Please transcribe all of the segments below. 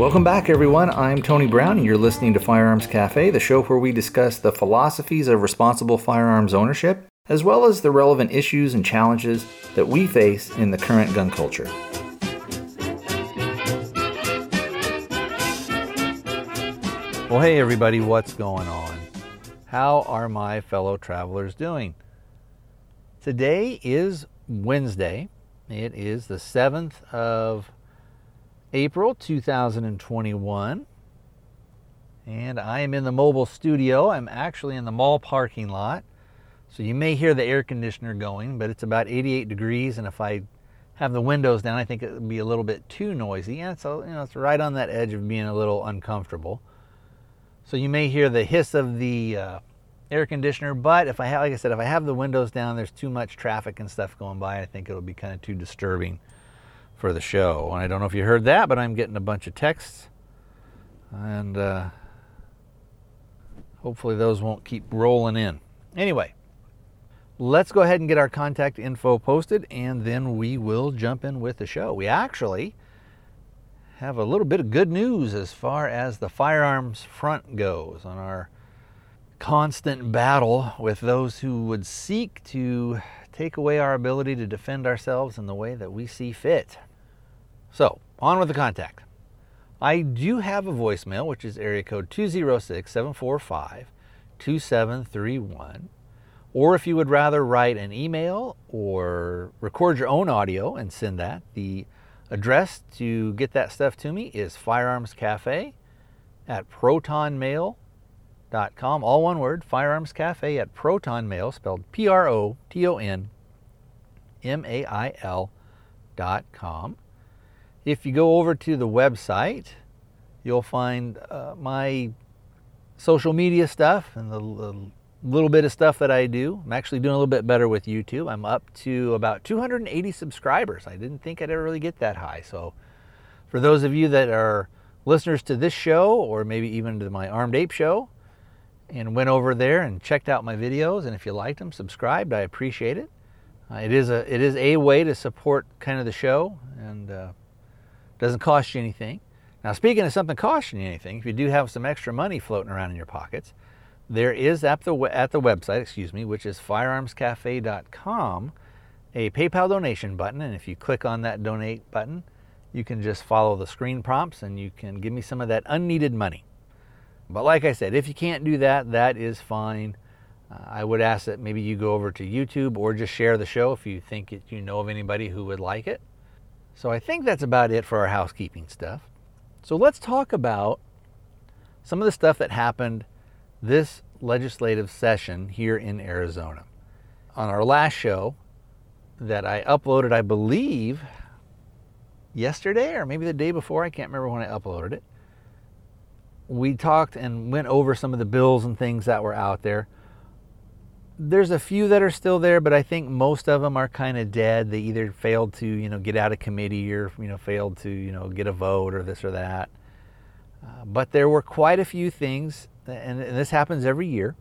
Welcome back, everyone. I'm Tony Brown, and you're listening to Firearms Cafe, the show where we discuss the philosophies of responsible firearms ownership, as well as the relevant issues and challenges that we face in the current gun culture. Well, hey, everybody, what's going on? How are my fellow travelers doing? Today is Wednesday. It is the 7th of April 2021, and I am in the mobile studio. I'm actually in the mall parking lot, so you may hear the air conditioner going, but it's about 88 degrees, and if I have the windows down, I think it would be a little bit too noisy, and so it's right on that edge of being a little uncomfortable. So you may hear the hiss of the air conditioner, but if I have, like I said, if I have the windows down, there's too much traffic and stuff going by. I think it'll be kind of too disturbing for the show. And I don't know if you heard that, but I'm getting a bunch of texts, and hopefully those won't keep rolling in. Anyway, let's go ahead and get our contact info posted, and then we will jump in with the show. We actually have a little bit of good news as far as the firearms front goes on our constant battle with those who would seek to take away our ability to defend ourselves in the way that we see fit. So, on with the contact. I do have a voicemail, which is area code 206-745-2731. Or if you would rather write an email or record your own audio and send that, the address to get that stuff to me is firearmscafe@protonmail.com. All one word, firearmscafe@protonmail, spelled protonmail.com. If you go over to the website, you'll find my social media stuff and the little bit of stuff that I do. I'm actually doing a little bit better with YouTube. I'm up to about 280 subscribers. I didn't think I'd ever really get that high. So for those of you that are listeners to this show, or maybe even to my Armed Ape show, and went over there and checked out my videos, and if you liked them, subscribed, I appreciate it. It is a way to support kind of the show, and doesn't cost you anything. Now, speaking of something costing you anything, if you do have some extra money floating around in your pockets, there is at the website, which is firearmscafe.com, a PayPal donation button, and if you click on that donate button, you can just follow the screen prompts and you can give me some of that unneeded money. But like I said, if you can't do that, that is fine. I would ask that maybe you go over to YouTube or just share the show if you think you know of anybody who would like it. So I think that's about it for our housekeeping stuff. So let's talk about some of the stuff that happened this legislative session here in Arizona. On our last show that I uploaded, I believe, yesterday or maybe the day before, I can't remember when I uploaded it, we talked and went over some of the bills and things that were out there. There's a few that are still there, but I think most of them are kind of dead. They either failed to get out of committee, or failed to get a vote, or this or that. But there were quite a few things, and this happens every year,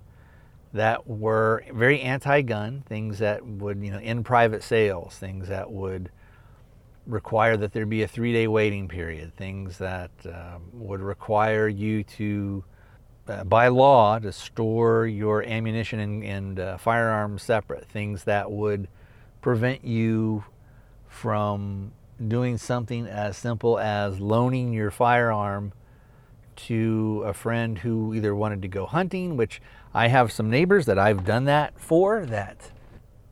that were very anti-gun, things that would end private sales, things that would require that there be a 3-day waiting period, things that would require you to, by law, to store your ammunition and firearms separate, things that would prevent you from doing something as simple as loaning your firearm to a friend who either wanted to go hunting, which I have some neighbors that I've done that for, that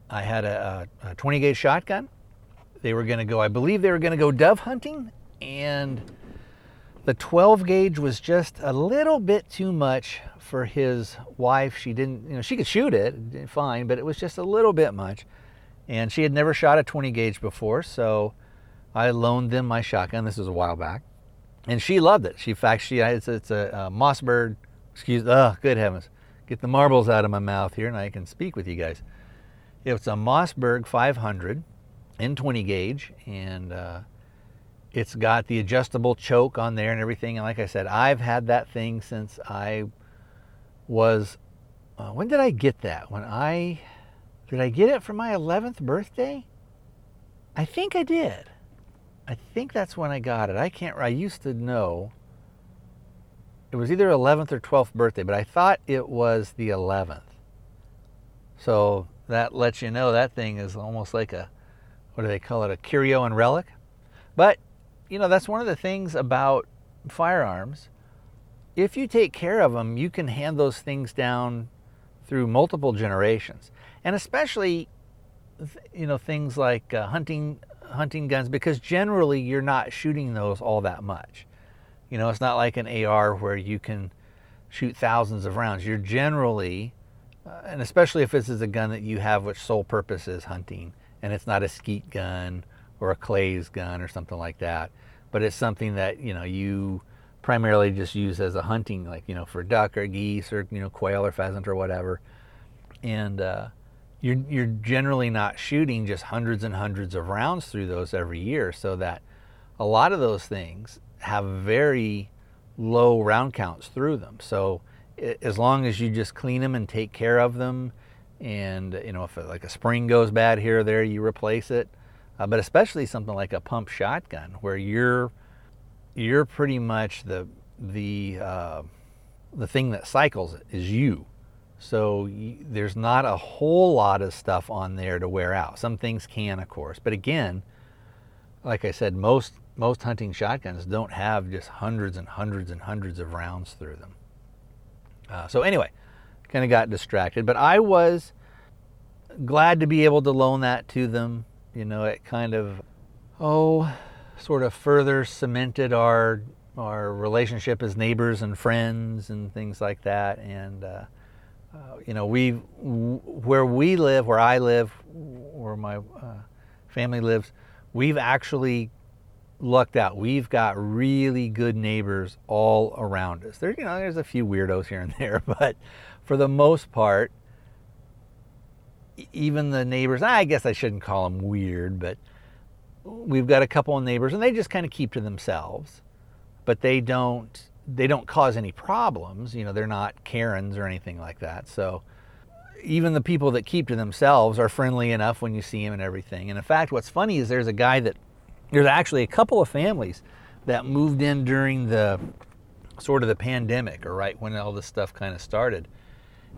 I had a 20 gauge shotgun. They were going to go, I believe they were going to go dove hunting, and the 12 gauge was just a little bit too much for his wife. She didn't, she could shoot it fine, but it was just a little bit much. And she had never shot a 20 gauge before, so I loaned them my shotgun. This was a while back, and she loved it. She, in fact, it's a Mossberg, good heavens, get the marbles out of my mouth here, and I can speak with you guys. It's a Mossberg 500. In 20 gauge, and it's got the adjustable choke on there and everything. And like I said, I've had that thing since I was, when did I get that? Did I get it for my 11th birthday? I think I did. I think that's when I got it. I used to know. It was either 11th or 12th birthday, but I thought it was the 11th. So that lets you know that thing is almost like a, what do they call it, a curio and relic. But, you know, that's one of the things about firearms. If you take care of them, you can hand those things down through multiple generations. And especially, you know, things like hunting guns, because generally you're not shooting those all that much. You know, it's not like an AR where you can shoot thousands of rounds. You're generally, and especially if this is a gun that you have which sole purpose is hunting, and it's not a skeet gun or a clays gun or something like that, but it's something that, you know, you primarily just use as a hunting, like, you know, for duck or geese or, you know, quail or pheasant or whatever. And you're generally not shooting just hundreds and hundreds of rounds through those every year, so that a lot of those things have very low round counts through them. So as long as you just clean them and take care of them, and, you know, if like a spring goes bad here or there, you replace it. But especially something like a pump shotgun, where you're pretty much the thing that cycles it is you. So there's not a whole lot of stuff on there to wear out. Some things can, of course, but again, like I said, most hunting shotguns don't have just hundreds and hundreds and hundreds of rounds through them. So anyway, kind of got distracted, but I was glad to be able to loan that to them. You know, it kind of, sort of further cemented our relationship as neighbors and friends and things like that. And, you know, where I live, where my family lives, we've actually lucked out. We've got really good neighbors all around us. There, you know, there's a few weirdos here and there, but for the most part, even the neighbors, I guess I shouldn't call them weird, but we've got a couple of neighbors and they just kind of keep to themselves, but they don't cause any problems. You know, they're not Karens or anything like that. So even the people that keep to themselves are friendly enough when you see them and everything. And in fact, what's funny is there's actually a couple of families that moved in during the sort of the pandemic, or right when all this stuff kind of started.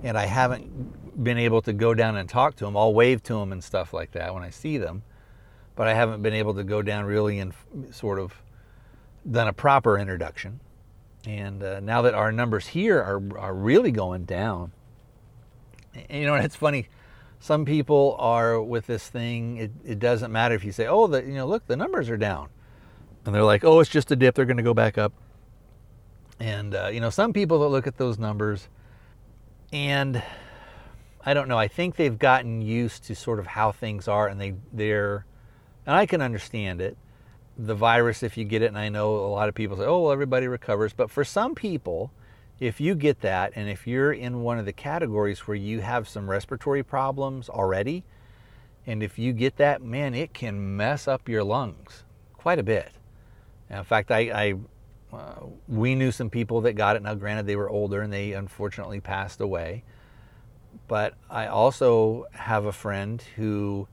And I haven't been able to go down and talk to them. I'll wave to them and stuff like that when I see them, but I haven't been able to go down really and sort of done a proper introduction. And now that our numbers here are really going down, and, you know, it's funny. Some people are with this thing. It doesn't matter if you say, oh, you know, look, the numbers are down, and they're like, oh, it's just a dip. They're going to go back up. And you know, some people that look at those numbers, and I don't know. I think they've gotten used to sort of how things are, and and I can understand it. The virus, if you get it, and I know a lot of people say, oh, well, everybody recovers. But for some people, if you get that, and if you're in one of the categories where you have some respiratory problems already, and if you get that, man, it can mess up your lungs quite a bit. And in fact, we knew some people that got it. Now, granted, they were older and they unfortunately passed away. But I also have a friend who,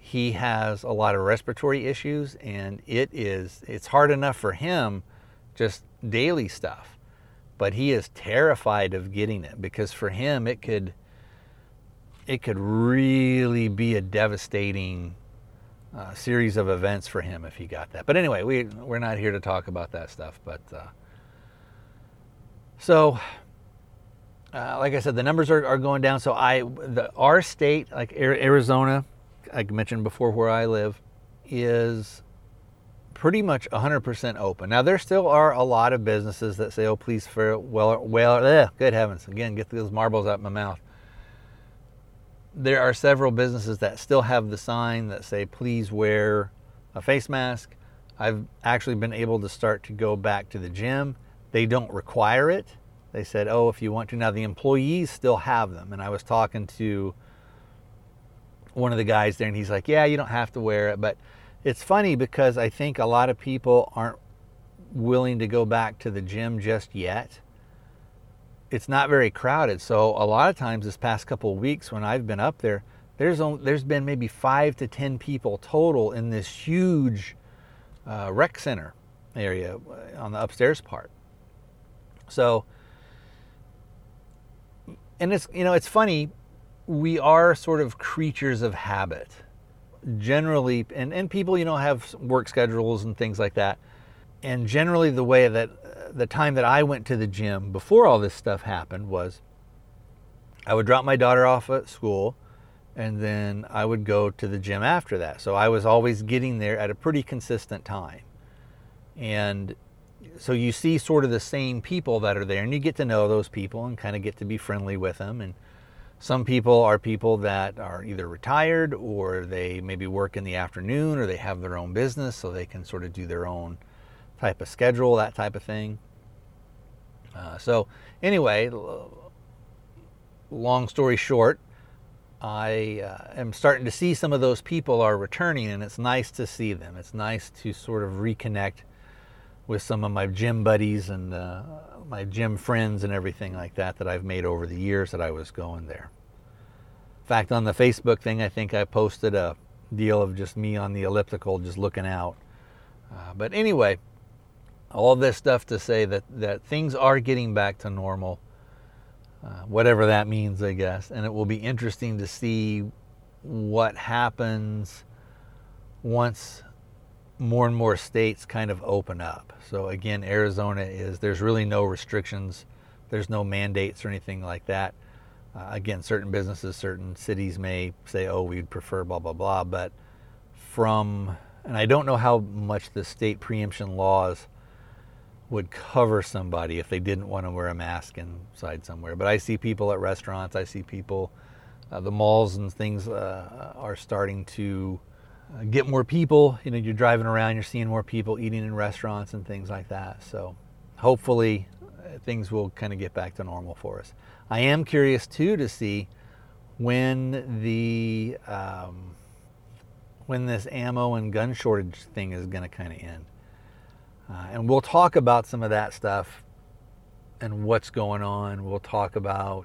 he has a lot of respiratory issues, and it's hard enough for him, just daily stuff. But he is terrified of getting it, because for him it could really be a devastating series of events for him if he got that. But anyway, we're not here to talk about that stuff. But so, like I said, the numbers are going down. So our state, like Arizona, I mentioned before, where I live, is pretty much 100% open. Now, there still are a lot of businesses that say, oh, please, good heavens, again, get those marbles out of my mouth. There are several businesses that still have the sign that say, please wear a face mask. I've actually been able to start to go back to the gym. They don't require it. They said, oh, if you want to. Now, the employees still have them. And I was talking to one of the guys there, and he's like, yeah, you don't have to wear it. But it's funny, because I think a lot of people aren't willing to go back to the gym just yet. It's not very crowded. So a lot of times this past couple of weeks when I've been up there, There's been maybe 5 to 10 people total in this huge rec center area on the upstairs part. So, and it's, you know, it's funny, we are sort of creatures of habit generally, and people, you know, have work schedules and things like that. And generally the way that the time that I went to the gym before all this stuff happened was I would drop my daughter off at school and then I would go to the gym after that. So I was always getting there at a pretty consistent time. And so you see sort of the same people that are there, and you get to know those people and kind of get to be friendly with them. And some people are people that are either retired or they maybe work in the afternoon or they have their own business, so they can sort of do their own type of schedule, that type of thing. So anyway, long story short, I am starting to see some of those people are returning, and it's nice to see them. It's nice to sort of reconnect with some of my gym buddies and my gym friends and everything like that that I've made over the years that I was going there. In fact, on the Facebook thing, I think I posted a deal of just me on the elliptical just looking out. But anyway, all this stuff to say that things are getting back to normal, whatever that means, I guess. And it will be interesting to see what happens once more and more states kind of open up. So again, Arizona there's really no restrictions. There's no mandates or anything like that. Again, certain businesses, certain cities may say, oh, we'd prefer blah, blah, blah. But and I don't know how much the state preemption laws would cover somebody if they didn't want to wear a mask inside somewhere. But I see people at restaurants, I see people, the malls and things are starting to get more people. You know, you're driving around, you're seeing more people eating in restaurants and things like that. So hopefully things will kind of get back to normal for us. I am curious too to see when when this ammo and gun shortage thing is going to kind of end. And we'll talk about some of that stuff and what's going on. We'll talk about,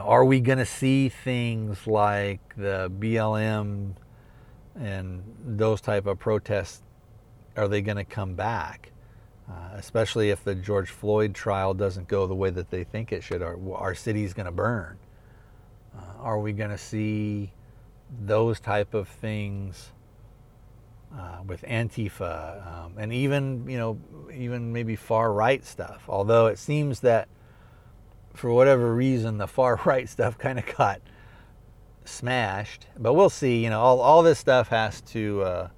are we going to see things like the BLM and those type of protests? Are they going to come back? Especially if the George Floyd trial doesn't go the way that they think it should. Our city's going to burn. Are we going to see those type of things with Antifa and even maybe far right stuff? Although it seems that for whatever reason the far right stuff kind of got smashed, but we'll see. You know, all this stuff has to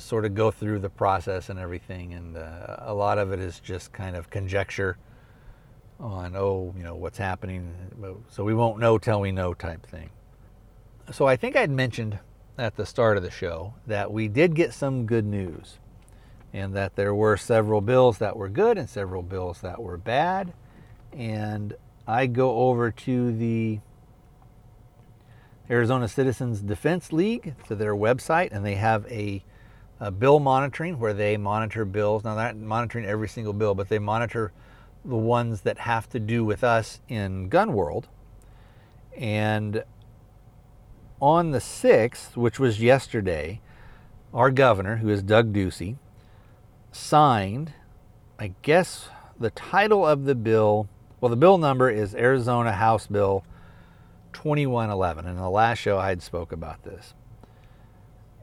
sort of go through the process and everything, and a lot of it is just kind of conjecture on, what's happening, so we won't know till we know type thing. So I think I'd mentioned at the start of the show that we did get some good news, and that there were several bills that were good and several bills that were bad. And I go over to the Arizona Citizens Defense League, to their website, and they have a bill monitoring where they monitor bills. Now, they're not monitoring every single bill, but they monitor the ones that have to do with us in gun world. And on the 6th, which was yesterday, our governor, who is Doug Ducey, signed, I guess, the title of the bill. Well, the bill number is Arizona House Bill 2111. And in the last show, I had spoke about this.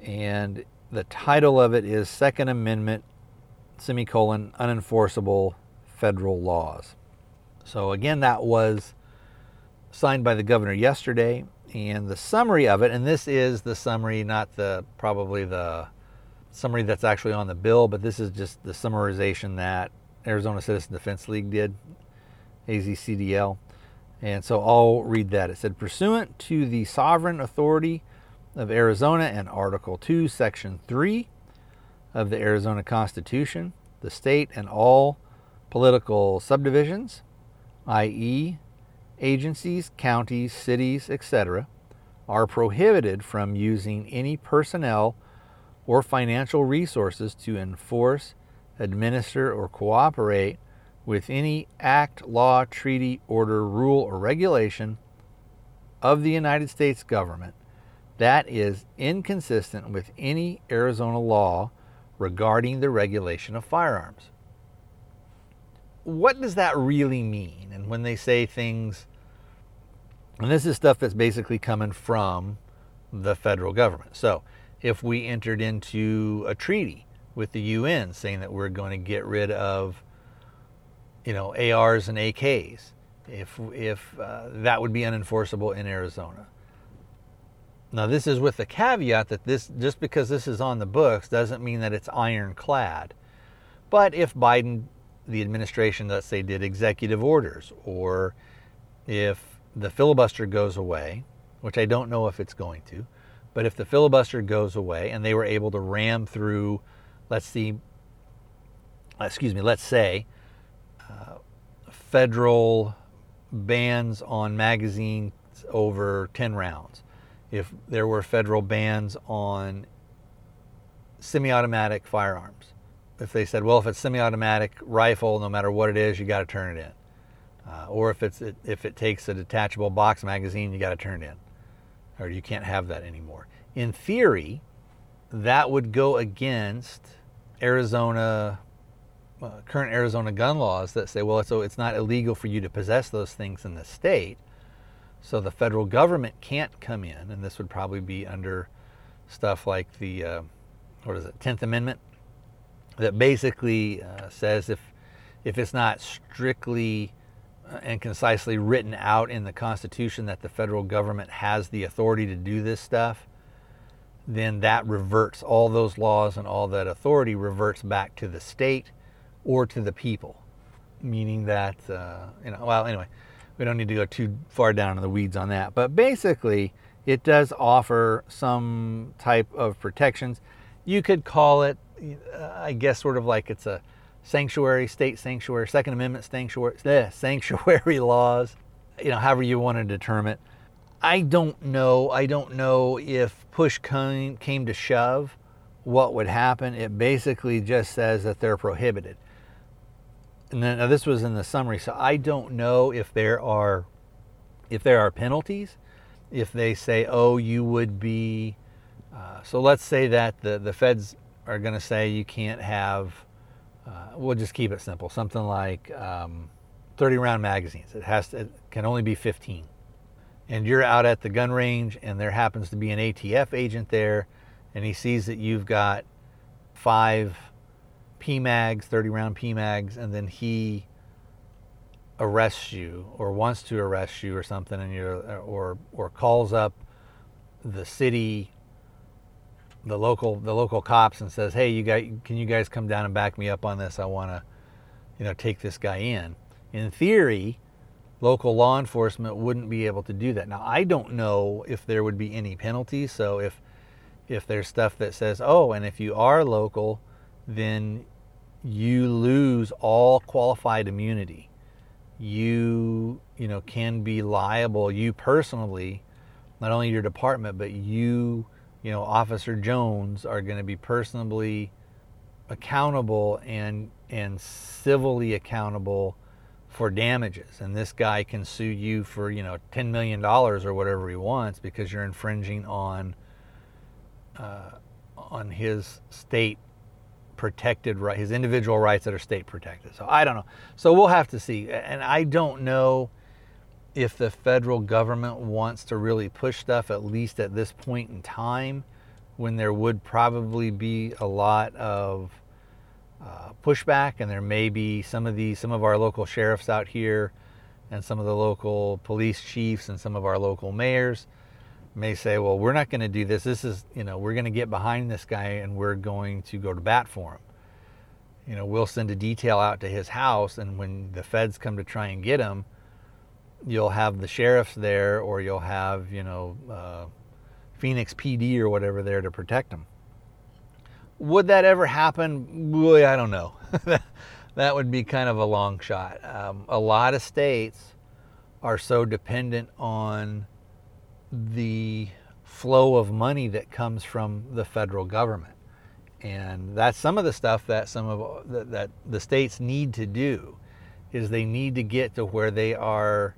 And the title of it is Second Amendment, Unenforceable Federal Laws. So again, that was signed by the governor yesterday, and the summary of it, and this is the summary, not the summary that's actually on the bill, but this is just the summarization that Arizona Citizen Defense League did, AZCDL. And so I'll read that. It said, pursuant to the sovereign authority of Arizona and Article 2, Section 3 of the Arizona Constitution, the state and all political subdivisions, i.e. agencies, counties, cities, etc., are prohibited from using any personnel or financial resources to enforce, administer, or cooperate with any act, law, treaty, order, rule, or regulation of the United States government that is inconsistent with any Arizona law regarding the regulation of firearms. What does that really mean? And when they say things, and this is stuff that's basically coming from the federal government. So if we entered into a treaty with the UN saying that we're going to get rid of, you know, ARs and AKs, if that would be unenforceable in Arizona. Now, this is with the caveat that this, just because this is on the books, doesn't mean that it's ironclad. But if Biden, the administration, let's say, did executive orders, or if the filibuster goes away, which I don't know if it's going to, but if the filibuster goes away and they were able to ram through, let's say, federal bans on magazines over 10 rounds, if there were federal bans on semi-automatic firearms, if they said, well, if it's semi-automatic rifle, no matter what it is, you got to turn it in, or if it takes a detachable box magazine, you got to turn it in, or you can't have that anymore. In theory, that would go against current Arizona gun laws that say, well, so it's not illegal for you to possess those things in the state. So the federal government can't come in, and this would probably be under stuff like the, 10th Amendment, that basically says if it's not strictly and concisely written out in the Constitution that the federal government has the authority to do this stuff, then that reverts, all those laws and all that authority reverts back to the state or to the people, meaning that, anyway, we don't need to go too far down in the weeds on that. But basically, it does offer some type of protections. You could call it, I guess, sort of like it's a sanctuary, state sanctuary, Second Amendment sanctuary laws, however you want to determine it. I don't know if push came to shove, what would happen. It basically just says that they're prohibited. And then, now this was in the summary, so I don't know if there are penalties. If they say, you would be... so let's say that the feds are going to say you can't have... we'll just keep it simple. Something like 30-round magazines. It can only be 15. And you're out at the gun range, and there happens to be an ATF agent there, and he sees that you've got 5 PMags, 30-round PMags, and then he arrests you or wants to arrest you or something, and or calls up the city, the local cops, and says, "Hey, can you guys come down and back me up on this? I want to, take this guy in." In theory, local law enforcement wouldn't be able to do that. Now, I don't know if there would be any penalty. So if there's stuff that says, and if you are local, then you lose all qualified immunity. You can be liable, you personally, not only your department, but you, Officer Jones, are going to be personally accountable and civilly accountable for damages. And this guy can sue you for, $10 million or whatever he wants, because you're infringing on his state protected right, his individual rights that are state protected. So I don't know. So we'll have to see. And I don't know if the federal government wants to really push stuff, at least at this point in time, when there would probably be a lot of pushback, and there may be some of our local sheriffs out here, and some of the local police chiefs, and some of our local mayors may say, well, we're not going to do this. This is, we're going to get behind this guy, and we're going to go to bat for him. We'll send a detail out to his house, and when the feds come to try and get him, you'll have the sheriffs there, or you'll have, Phoenix PD or whatever there to protect him. Would that ever happen? Boy, I don't know. That would be kind of a long shot. A lot of states are so dependent on the flow of money that comes from the federal government, and that's some of the stuff that the states need to do, is they need to get to where they are,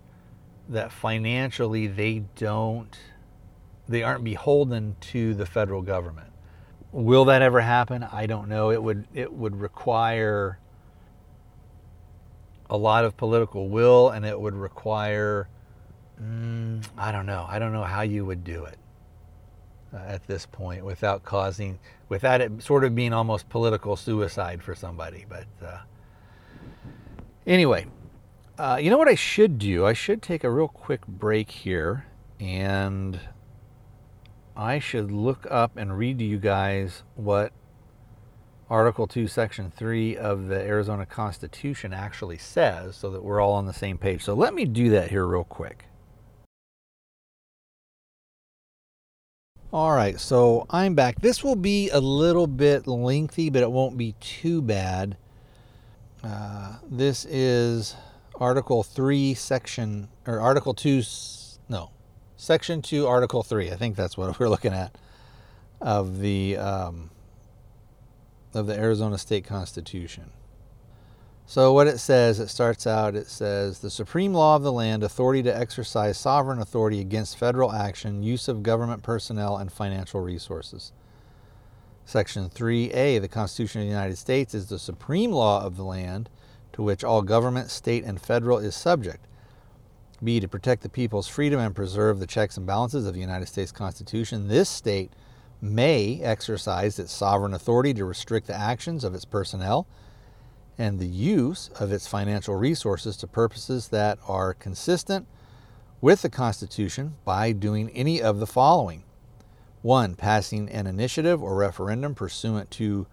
that financially they aren't beholden to the federal government. Will that ever happen? I don't know. It would require a lot of political will, and it would require, I don't know. I don't know how you would do it at this point without it sort of being almost political suicide for somebody. But anyway, you know what I should do? I should take a real quick break here, and I should look up and read to you guys what Article 2, Section 3 of the Arizona Constitution actually says, so that we're all on the same page. So let me do that here real quick. All right, so I'm back. This will be a little bit lengthy, but it won't be too bad. This is Article 3, Section, or Article 2, no, Section 2, Article 3. I think that's what we're looking at of the Arizona State Constitution. So what it says, it starts out, it says, the supreme law of the land, authority to exercise sovereign authority against federal action, use of government personnel and financial resources. Section 3A, the Constitution of the United States is the supreme law of the land to which all government, state, and federal is subject. B, to protect the people's freedom and preserve the checks and balances of the United States Constitution, this state may exercise its sovereign authority to restrict the actions of its personnel and the use of its financial resources to purposes that are consistent with the Constitution by doing any of the following. 1. Passing an initiative or referendum pursuant to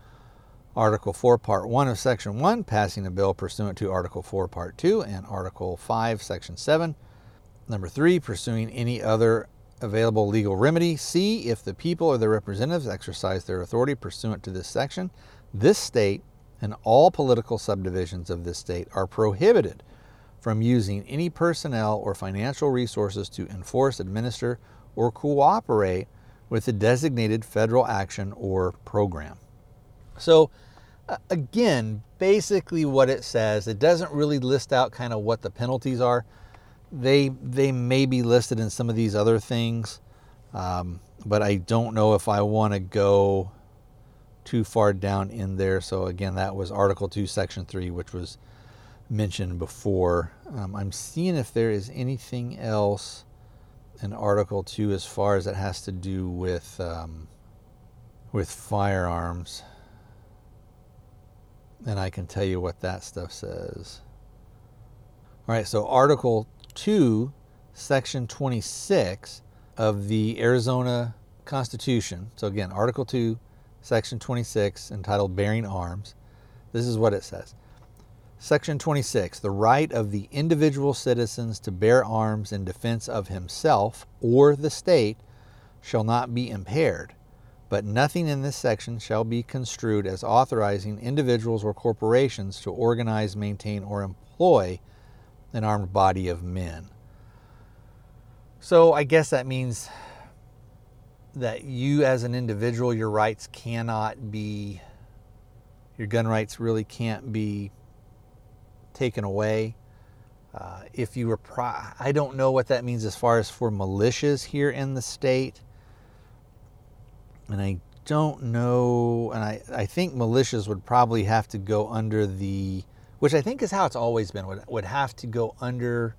Article 4, Part 1 of Section 1, passing a bill pursuant to Article 4, Part 2, and Article 5, Section 7. Number 3, pursuing any other available legal remedy. C, if the people or their representatives exercise their authority pursuant to this section, this state and all political subdivisions of this state are prohibited from using any personnel or financial resources to enforce, administer, or cooperate with the designated federal action or program. So again, basically what it says, it doesn't really list out kind of what the penalties are. They may be listed in some of these other things, but I don't know if I want to go too far down in there. So again, that was Article 2, Section 3, which was mentioned before. I'm seeing if there is anything else in Article 2 as far as it has to do with firearms. And I can tell you what that stuff says. All right, so Article 2, Section 26 of the Arizona Constitution. So again, Article 2, Section 26, entitled Bearing Arms. This is what it says. Section 26, the right of the individual citizens to bear arms in defense of himself or the state shall not be impaired, but nothing in this section shall be construed as authorizing individuals or corporations to organize, maintain, or employ an armed body of men. So I guess that means that you as an individual, your rights cannot be, your gun rights really can't be taken away. If you were, I don't know what that means as far as for militias here in the state. And I don't know, and I think militias would probably have to go under the, which I think is how it's always been, would have to go under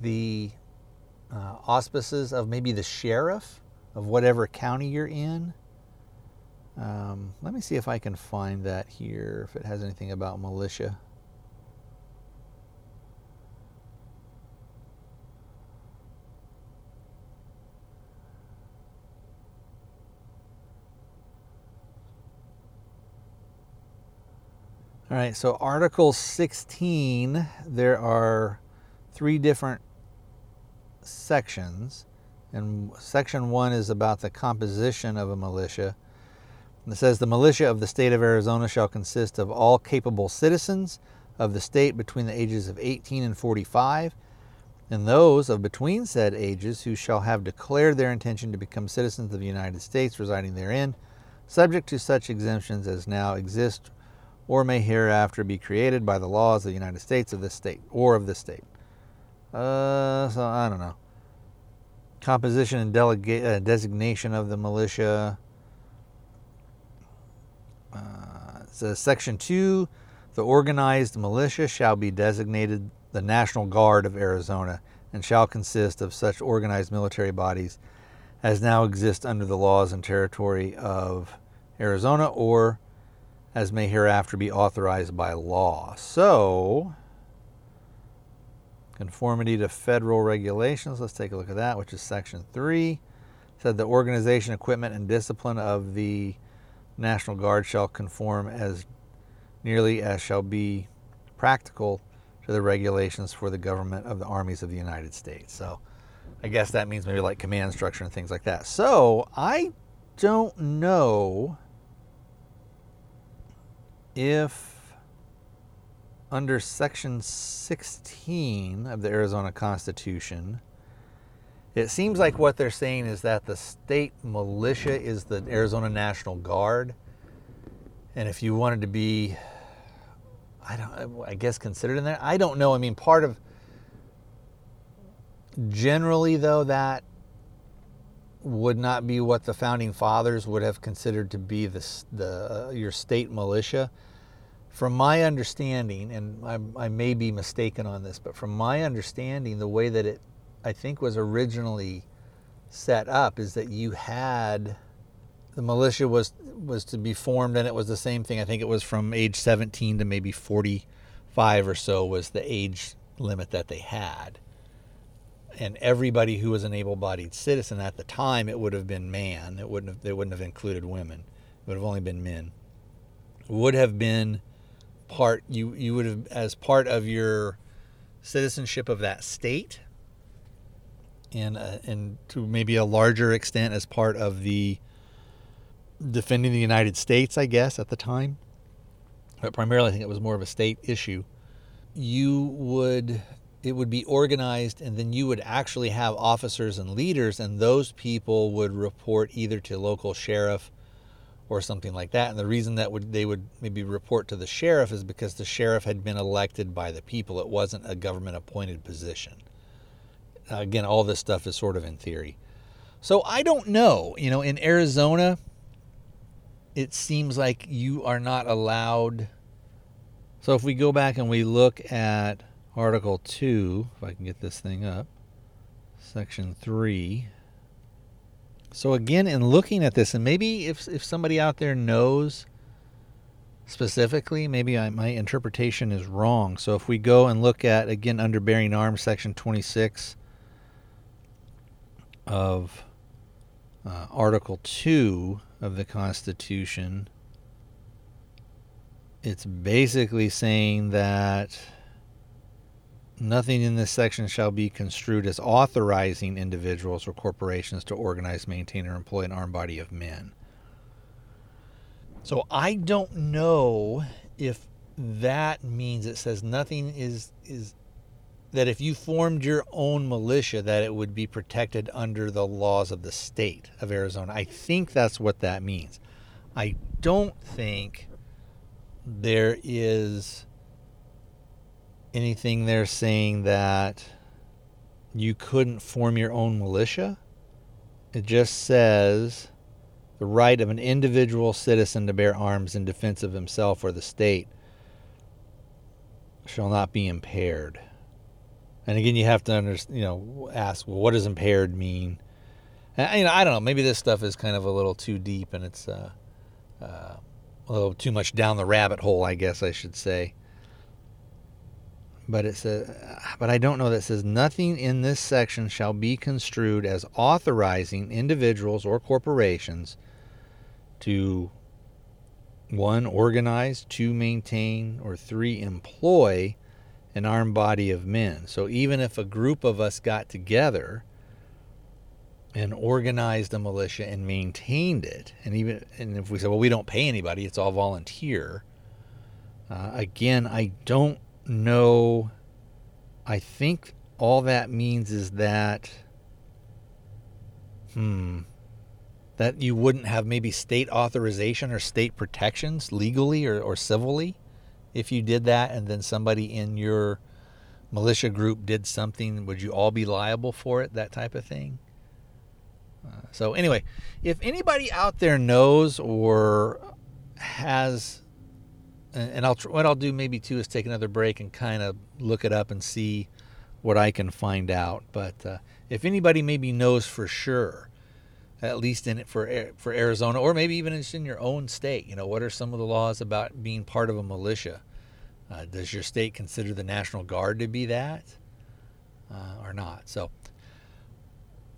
the auspices of maybe the sheriff of whatever county you're in. Let me see if I can find that here, if it has anything about militia. All right, so Article 16, there are 3 different sections. And Section 1 is about the composition of a militia. It says, the militia of the state of Arizona shall consist of all capable citizens of the state between the ages of 18 and 45, and those of between said ages who shall have declared their intention to become citizens of the United States residing therein, subject to such exemptions as now exist or may hereafter be created by the laws of the United States of this state, or of this state. So I don't know. Composition and designation of the militia. So Section 2, the organized militia shall be designated the National Guard of Arizona and shall consist of such organized military bodies as now exist under the laws and territory of Arizona or as may hereafter be authorized by law. So, conformity to federal regulations. Let's take a look at that, which is Section 3. It said the organization, equipment, and discipline of the National Guard shall conform as nearly as shall be practical to the regulations for the government of the armies of the United States. So I guess that means maybe like command structure and things like that. So I don't know if under Section 16 of the Arizona Constitution, it seems like what they're saying is that the state militia is the Arizona National Guard. And if you wanted to be, I guess considered in there, I don't know. I mean, part of, generally though, that would not be what the founding fathers would have considered to be your state militia. From my understanding, and I may be mistaken on this, but from my understanding, the way that it, I think, was originally set up is that you had, the militia was to be formed, and it was the same thing. I think it was from age 17 to maybe 45 or so was the age limit that they had. And everybody who was an able-bodied citizen at the time, it would have been man. They wouldn't have included women. It would have only been men. Would have been part, you would have, as part of your citizenship of that state, and to maybe a larger extent as part of the defending the United States, I guess, at the time. But primarily, I think it was more of a state issue. It would be organized, and then you would actually have officers and leaders, and those people would report either to local sheriff or something like that. And the reason that they would maybe report to the sheriff is because the sheriff had been elected by the people. It wasn't a government-appointed position. Again, all this stuff is sort of in theory. So I don't know. You know, in Arizona, it seems like you are not allowed. So if we go back and we look at Article 2, if I can get this thing up, Section 3. So again, in looking at this, and maybe if somebody out there knows specifically, maybe my interpretation is wrong. So if we go and look at, again, under bearing arms, Section 26 of Article 2 of the Constitution, it's basically saying that nothing in this section shall be construed as authorizing individuals or corporations to organize, maintain, or employ an armed body of men. So I don't know if that means it says nothing is that if you formed your own militia that it would be protected under the laws of the state of Arizona. I think that's what that means. I don't think there is anything there saying that you couldn't form your own militia. It just says the right of an individual citizen to bear arms in defense of himself or the state shall not be impaired. And again, you have to ask, well, what does impaired mean? And, I don't know. Maybe this stuff is kind of a little too deep, and it's a little too much down the rabbit hole, I guess I should say. But it says, but I don't know that it says nothing in this section shall be construed as authorizing individuals or corporations to, 1, organize, 2, maintain, or 3, employ an armed body of men. So even if a group of us got together and organized a militia and maintained it, and if we said, well, we don't pay anybody, it's all volunteer. Again, I don't know. I think all that means is that that you wouldn't have maybe state authorization or state protections legally or civilly if you did that, and then somebody in your militia group did something, would you all be liable for it, that type of thing? So anyway, if anybody out there knows or has, and what I'll do maybe too is take another break and kind of look it up and see what I can find out. But if anybody maybe knows for sure, at least in it for Arizona, or maybe even just in your own state, you know, what are some of the laws about being part of a militia? Does your state consider the National Guard to be that or not? So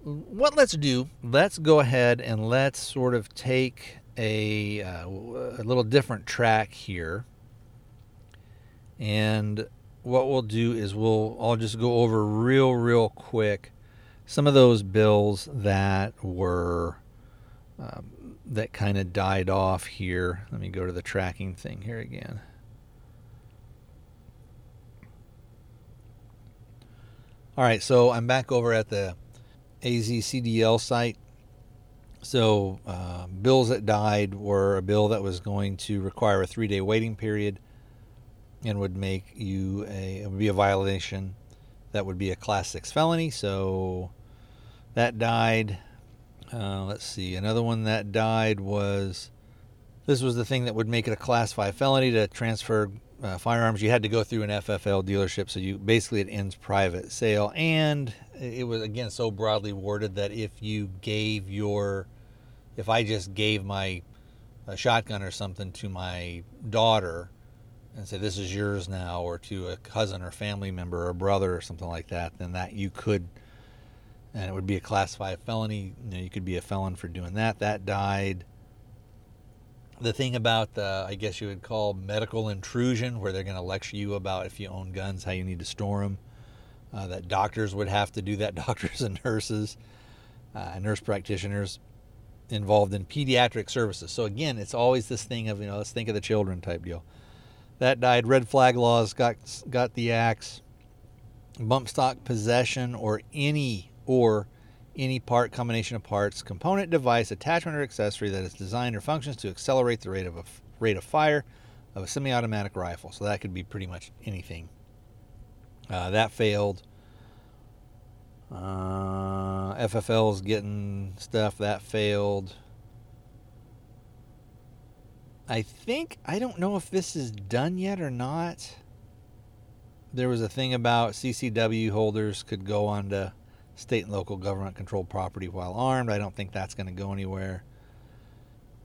what let's do, let's go ahead and let's sort of take a little different track here. And what we'll do is I'll just go over real quick some of those bills that were that kind of died off here. Let me go to the tracking thing here again. All right, so I'm back over at the AZCDL site. So bills that died were a bill that was going to require a 3-day waiting period and would make you it would be a violation that would be a class 6 felony. So that died. Let's see, another one that died was, this was the thing that would make it a class 5 felony to transfer firearms. You had to go through an FFL dealership, so you basically, it ends private sale. And it was, again, so broadly worded that if I just gave my shotgun or something to my daughter and said, this is yours now, or to a cousin or family member or brother or something like that, then that you could, and it would be a class 5 felony. You know, you could be a felon for doing that. That died. The thing about the, I guess you would call medical intrusion, where they're going to lecture you about if you own guns, how you need to store them, that doctors would have to do that, doctors and nurses, and nurse practitioners involved in pediatric services. So again, it's always this thing of, you know, let's think of the children type deal. That died. Red flag laws got the axe. Bump stock possession or any part, combination of parts, component, device, attachment, or accessory that is designed or functions to accelerate the rate of fire of a semi-automatic rifle. So that could be pretty much anything. That failed. FFL's getting stuff. That failed. I don't know if this is done yet or not. There was a thing about CCW holders could go on to state and local government controlled property while armed. I don't think that's going to go anywhere.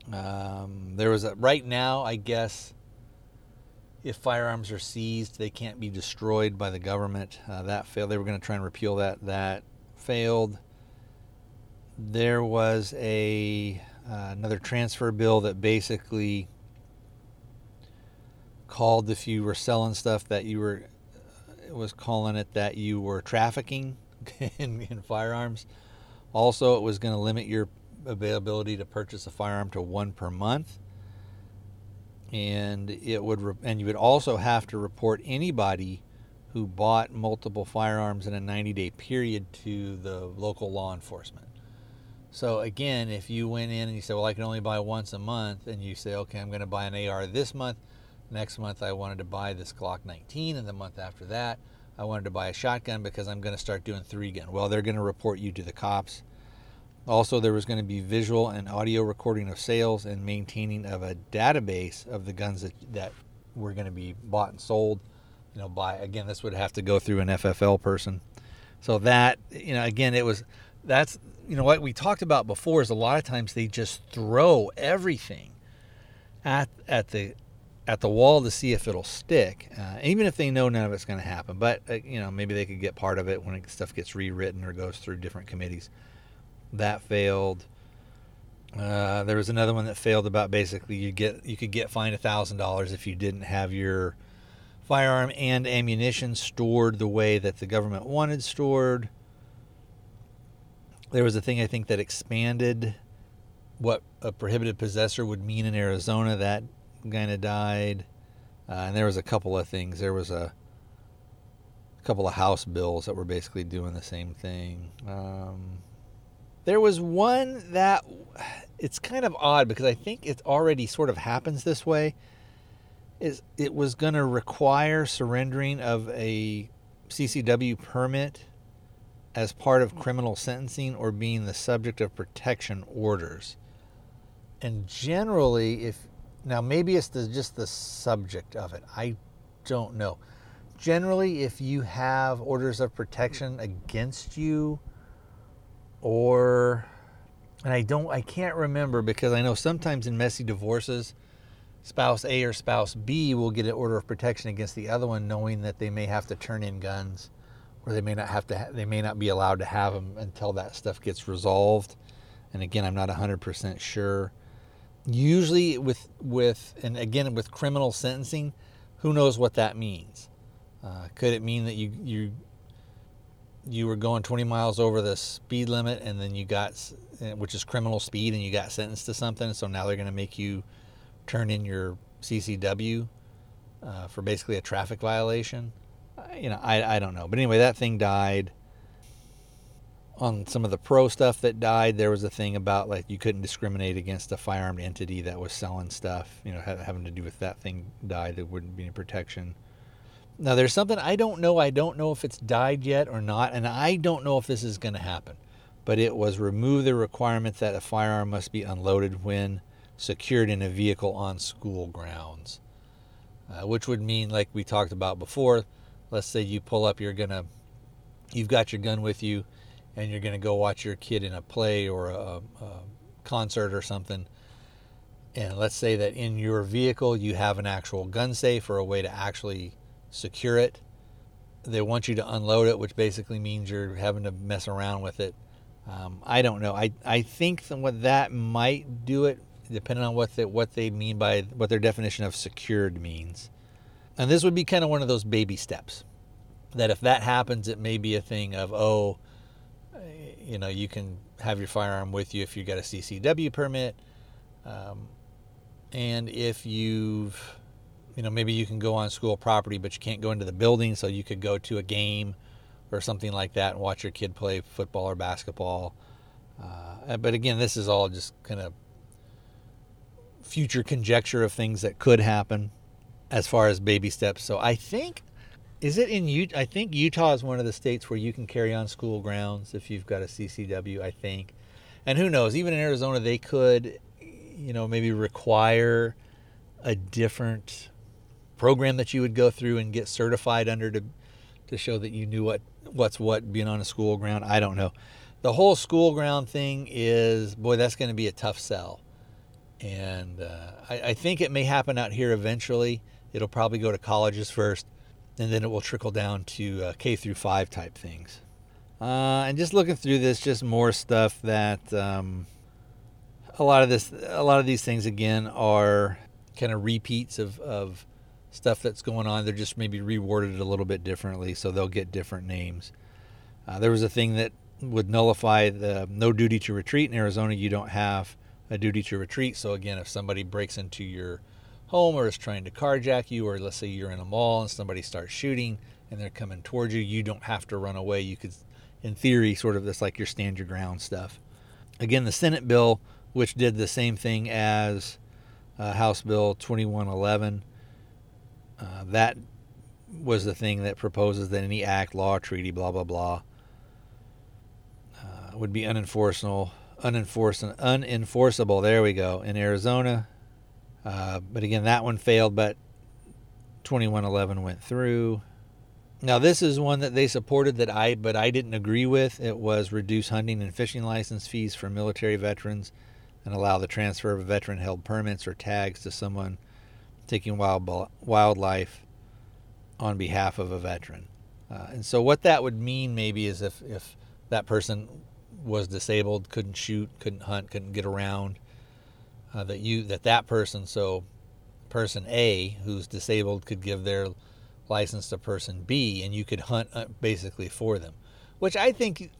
There was right now, I guess, if firearms are seized, they can't be destroyed by the government. That failed. They were going to try and repeal that. That failed. There was another transfer bill that basically called, if you were selling stuff that you were trafficking in firearms. Also, it was going to limit your availability to purchase a firearm to one per month, and you would also have to report anybody who bought multiple firearms in a 90-day period to the local law enforcement. So again, if you went in and you said, well, I can only buy once a month, and you say, okay, I'm going to buy an AR this month. Next month, I wanted to buy this Glock 19, and the month after that, I wanted to buy a shotgun because I'm going to start doing 3-gun. Well, they're going to report you to the cops. Also, there was going to be visual and audio recording of sales and maintaining of a database of the guns that were going to be bought and sold. You know, again, this would have to go through an FFL person. So that, you know, again, that's, you know, what we talked about before is a lot of times they just throw everything at the wall to see if it'll stick, even if they know none of it's going to happen. But, you know, maybe they could get part of it when stuff gets rewritten or goes through different committees. That failed. There was another one that failed about basically you could get fined $1,000 if you didn't have your firearm and ammunition stored the way that the government wanted stored. There was a thing, I think, that expanded what a prohibited possessor would mean in Arizona. That kind of died. And there was a couple of things. There was a couple of House bills that were basically doing the same thing. There was one that, it's kind of odd because I think it already sort of happens this way. It was going to require surrendering of a CCW permit as part of criminal sentencing or being the subject of protection orders. And generally, now maybe it's just the subject of it. I don't know. Generally, if you have orders of protection against you, I can't remember, because I know sometimes in messy divorces, spouse A or spouse B will get an order of protection against the other one, knowing that they may have to turn in guns, or they may not be allowed to have them until that stuff gets resolved. And again, I'm not 100% sure. Usually with criminal sentencing, who knows what that means? Could it mean that you were going 20 miles over the speed limit, and then you got, which is criminal speed, and you got sentenced to something? So now they're going to make you turn in your CCW for basically a traffic violation. I don't know. But anyway, that thing died. On some of the pro stuff that died, there was a thing about, like, you couldn't discriminate against a firearmed entity that was selling stuff, having to do with that thing died. There wouldn't be any protection. Now, there's something I don't know. I don't know if it's died yet or not, and I don't know if this is going to happen. But it was remove the requirement that a firearm must be unloaded when secured in a vehicle on school grounds, which would mean, like we talked about before, let's say you pull up, you've got your gun with you, and you're going to go watch your kid in a play or a concert or something. And let's say that in your vehicle you have an actual gun safe or a way to actually secure it. They want you to unload it, which basically means you're having to mess around with it. I don't know. I think what that might do it, depending on what they mean by what their definition of secured means. And this would be kind of one of those baby steps, that if that happens, it may be a thing of, you can have your firearm with you if you got a CCW permit. And if maybe you can go on school property, but you can't go into the building. So you could go to a game or something like that and watch your kid play football or basketball. But again, this is all just kind of future conjecture of things that could happen as far as baby steps. So I think, I think Utah is one of the states where you can carry on school grounds if you've got a CCW, I think. And who knows, even in Arizona, they could, maybe require a different program that you would go through and get certified under to show that you knew what's being on a school ground. I don't know. The whole school ground thing is, boy, that's going to be a tough sell. And I think it may happen out here eventually. It'll probably go to colleges first, and then it will trickle down to K-5 type things. And just looking through this, just more stuff that a lot of these things again are kind of repeats of stuff that's going on. They're just maybe reworded a little bit differently, so they'll get different names. There was a thing that would nullify the no duty to retreat. In Arizona, you don't have a duty to retreat. So again, if somebody breaks into your home or is trying to carjack you, or let's say you're in a mall and somebody starts shooting and they're coming towards you, you don't have to run away. You could, in theory, sort of, that's like your stand your ground stuff. Again, the Senate bill, which did the same thing as House Bill 2111, that was the thing that proposes that any act, law, treaty, blah, blah, blah, would be unenforceable, there we go, in Arizona. But again, that one failed, but 2111 went through. Now, this is one that they supported but I didn't agree with. It was reduce hunting and fishing license fees for military veterans and allow the transfer of veteran-held permits or tags to someone taking wildlife on behalf of a veteran. And so what that would mean maybe is if that person was disabled, couldn't shoot, couldn't hunt, couldn't get around, person A who's disabled could give their license to person B, and you could hunt basically for them. Which I think,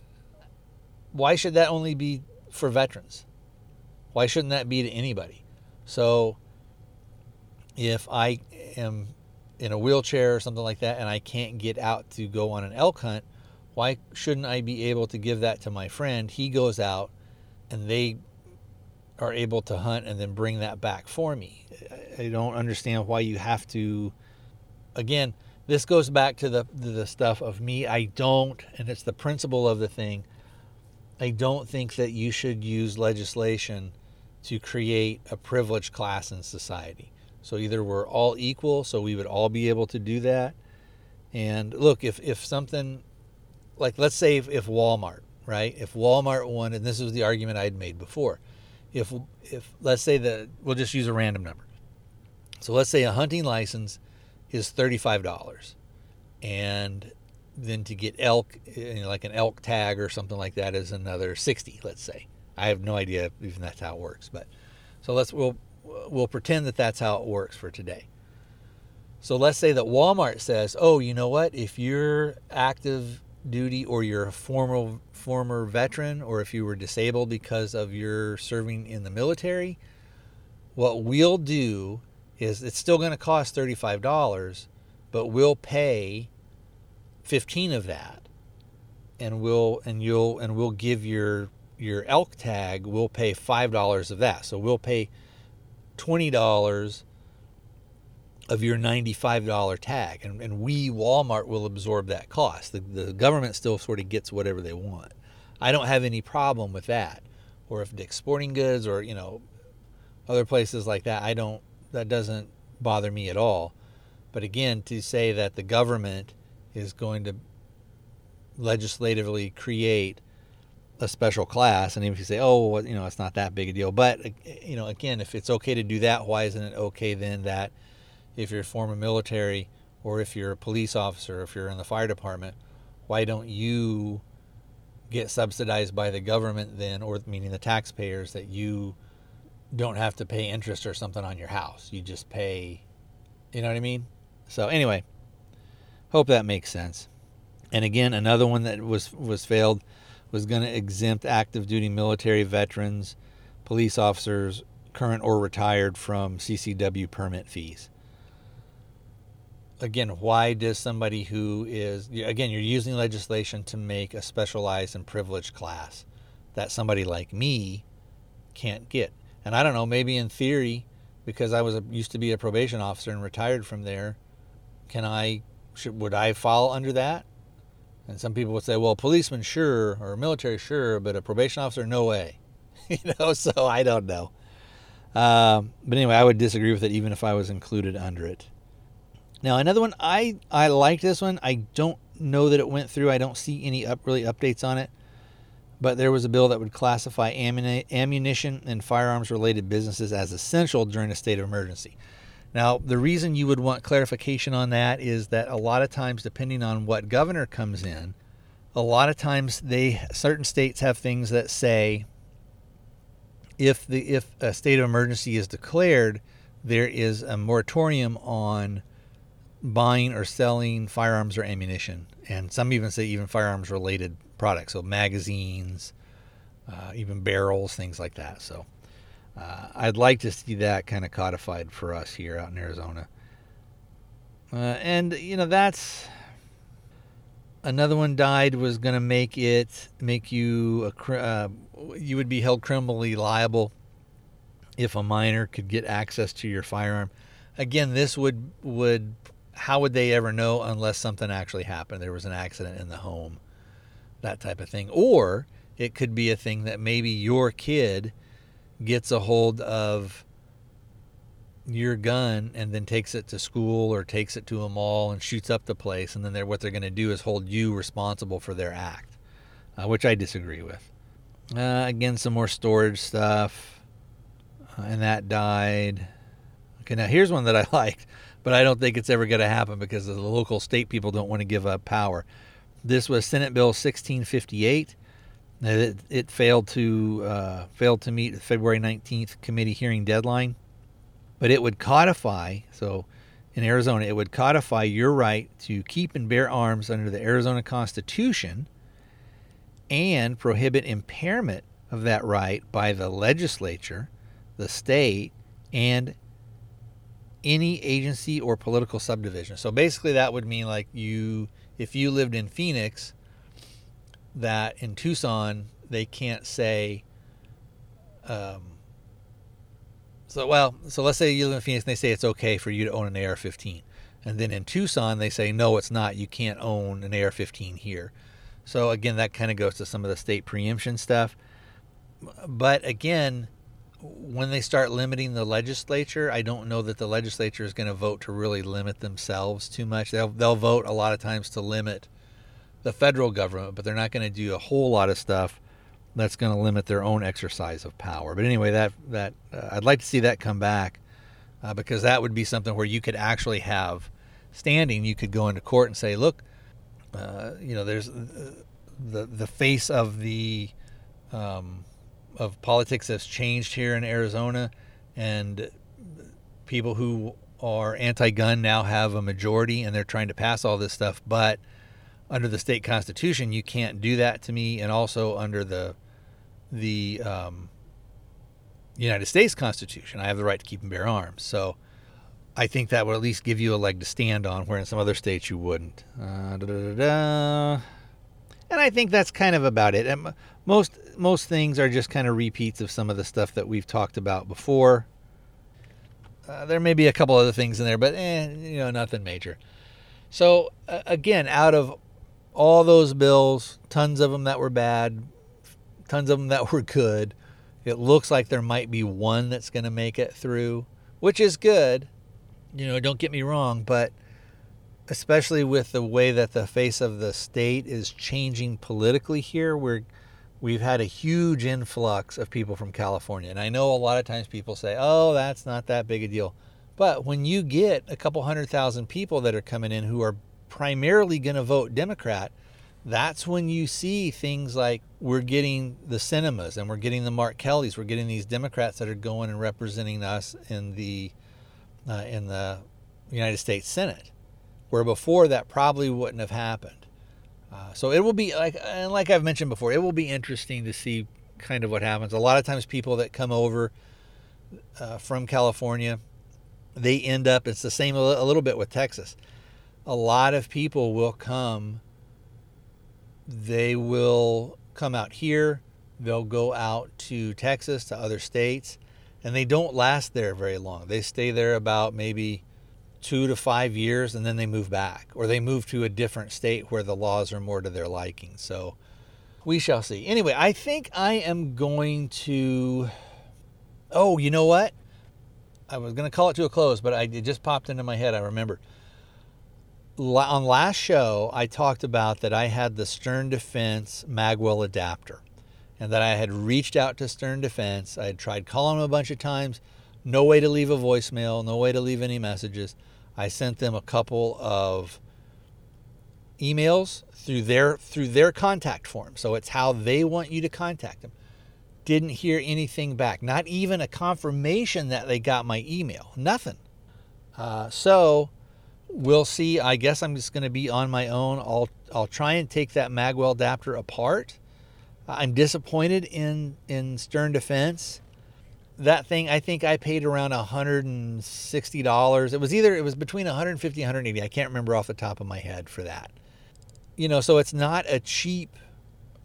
why should that only be for veterans? Why shouldn't that be to anybody? So if I am in a wheelchair or something like that and I can't get out to go on an elk hunt, why shouldn't I be able to give that to my friend? He goes out, and they are able to hunt and then bring that back for me. I don't understand why you have to. Again, this goes back to the stuff of me. I don't, and it's the principle of the thing. I don't think that you should use legislation to create a privileged class in society. So either we're all equal, so we would all be able to do that. And look, if something, like let's say if Walmart, right? If Walmart won, and this was the argument I'd made before, if let's say that, we'll just use a random number. So let's say a hunting license is $35. And then to get elk, like an elk tag or something like that, is another $60, let's say. I have no idea if that's how it works, but so we'll pretend that that's how it works for today. So let's say that Walmart says, oh, you know what? If you're active duty or you're a former veteran, or if you were disabled because of your serving in the military, what we'll do is it's still going to cost $35, but we'll pay $15 of that, and we'll give your elk tag. We'll pay $5 of that, so we'll pay $20 of your $95 tag, and we, Walmart, will absorb that cost. The government still sort of gets whatever they want. I don't have any problem with that. Or if Dick's Sporting Goods or, other places like that, that doesn't bother me at all. But again, to say that the government is going to legislatively create a special class, and even if you say, oh, well, it's not that big a deal. But, again, if it's okay to do that, why isn't it okay then that if you're a former military, or if you're a police officer, if you're in the fire department, why don't you get subsidized by the government then, or meaning the taxpayers, that you don't have to pay interest or something on your house? You just pay, you know what I mean? So anyway, hope that makes sense. And again, another one that was failed was going to exempt active duty military veterans, police officers, current or retired, from CCW permit fees. Again, why does somebody who is, again, you're using legislation to make a specialized and privileged class that somebody like me can't get? And I don't know, maybe in theory, because I used to be a probation officer and retired from there, would I fall under that? And some people would say, well, a policeman, sure, or a military, sure, but a probation officer, no way. So I don't know. But anyway, I would disagree with it even if I was included under it. Now, another one, I like this one. I don't know that it went through. I don't see any really updates on it. But there was a bill that would classify ammunition and firearms-related businesses as essential during a state of emergency. Now, the reason you would want clarification on that is that a lot of times, depending on what governor comes in, a lot of times certain states have things that say if a state of emergency is declared, there is a moratorium on buying or selling firearms or ammunition, and some even say even firearms related products, so magazines, even barrels, things like that. So I'd like to see that kind of codified for us here out in Arizona. And that's another one died, was going to make you you would be held criminally liable if a minor could get access to your firearm. Again, this would how would they ever know unless something actually happened? There was an accident in the home, that type of thing. Or it could be a thing that maybe your kid gets a hold of your gun and then takes it to school or takes it to a mall and shoots up the place. And then what they're going to do is hold you responsible for their act, which I disagree with. Again, some more storage stuff. And that died. Okay, now here's one that I liked, but I don't think it's ever going to happen because the local state people don't want to give up power. This was Senate Bill 1658. It failed to meet the February 19th committee hearing deadline, but it would codify. So in Arizona, it would codify your right to keep and bear arms under the Arizona Constitution and prohibit impairment of that right by the legislature, the state, and any agency or political subdivision. So basically that would mean like if you lived in Phoenix, that in Tucson, they can't say So let's say you live in Phoenix and they say it's okay for you to own an AR-15. And then in Tucson, they say, no, it's not. You can't own an AR-15 here. So again, that kind of goes to some of the state preemption stuff. But again, when they start limiting the legislature, I don't know that the legislature is going to vote to really limit themselves too much. They'll vote a lot of times to limit the federal government, but they're not going to do a whole lot of stuff that's going to limit their own exercise of power. But anyway, that I'd like to see that come back, because that would be something where you could actually have standing. You could go into court and say, look, there's the face of the of politics has changed here in Arizona, and people who are anti-gun now have a majority, and they're trying to pass all this stuff. But under the state constitution, you can't do that to me, and also under the United States Constitution, I have the right to keep and bear arms. So I think that would at least give you a leg to stand on, where in some other states you wouldn't. And I think that's kind of about it. And most things are just kind of repeats of some of the stuff that we've talked about before. There may be a couple other things in there, but nothing major. So again, out of all those bills, tons of them that were bad, tons of them that were good, it looks like there might be one that's going to make it through, which is good. Don't get me wrong, but especially with the way that the face of the state is changing politically here, we've had a huge influx of people from California. And I know a lot of times people say, oh, that's not that big a deal. But when you get a couple 100,000 people that are coming in who are primarily going to vote Democrat, that's when you see things like we're getting the Cinemas and we're getting the Mark Kellys. We're getting these Democrats that are going and representing us in the United States Senate, where before that probably wouldn't have happened. So it will be, like I've mentioned before, it will be interesting to see kind of what happens. A lot of times people that come over from California, they end up, it's the same a little bit with Texas. A lot of people will come, they will come out here, they'll go out to Texas, to other states, and they don't last there very long. They stay there about maybe 2 to 5 years, and then they move back, or they move to a different state where the laws are more to their liking. So we shall see. Anyway, I think I am going to, I was going to call it to a close, but it just popped into my head. I remember on last show, I talked about that I had the Stern Defense Magwell adapter, and that I had reached out to Stern Defense. I had tried calling them a bunch of times. No way to leave a voicemail, no way to leave any messages. I sent them a couple of emails through their contact form. So it's how they want you to contact them. Didn't hear anything back. Not even a confirmation that they got my email. Nothing. So we'll see. I guess I'm just going to be on my own. I'll try and take that Magwell adapter apart. I'm disappointed in Stern Defense. That thing, I think I paid around $160. It was between $150 and $180. I can't remember off the top of my head for that. So it's not a cheap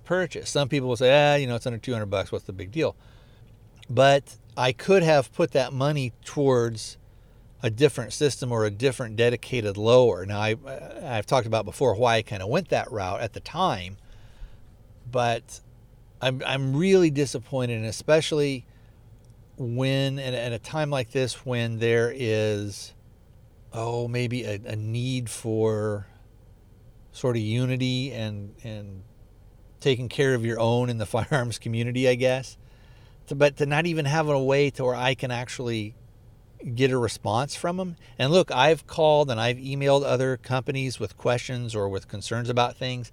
purchase. Some people will say, it's under $200. What's the big deal? But I could have put that money towards a different system or a different dedicated lower. Now, I've talked about before why I kind of went that route at the time, but I'm really disappointed, and especially when at a time like this, when there is maybe a need for sort of unity and taking care of your own in the firearms community, I guess, but to not even have a way to where I can actually get a response from them. And look, I've called and I've emailed other companies with questions or with concerns about things,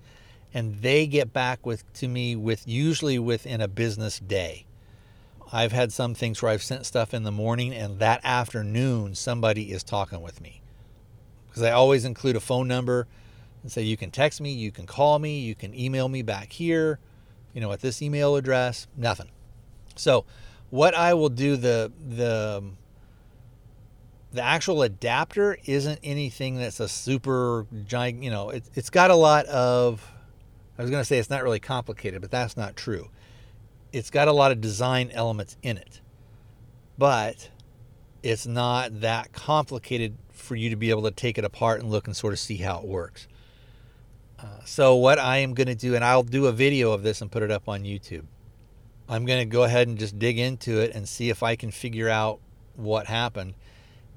and they get back to me usually within a business day. I've had some things where I've sent stuff in the morning, and that afternoon somebody is talking with me, because I always include a phone number and say, you can text me, you can call me, you can email me back here, at this email address. Nothing. So what I will do, the actual adapter isn't anything that's a super giant, it's got a lot of, I was going to say it's not really complicated, but that's not true. it's got a lot of design elements in it, but it's not that complicated for you to be able to take it apart and look and sort of see how it works. So what I am going to do, and I'll do a video of this and put it up on YouTube. I'm going to go ahead and just dig into it and see if I can figure out what happened.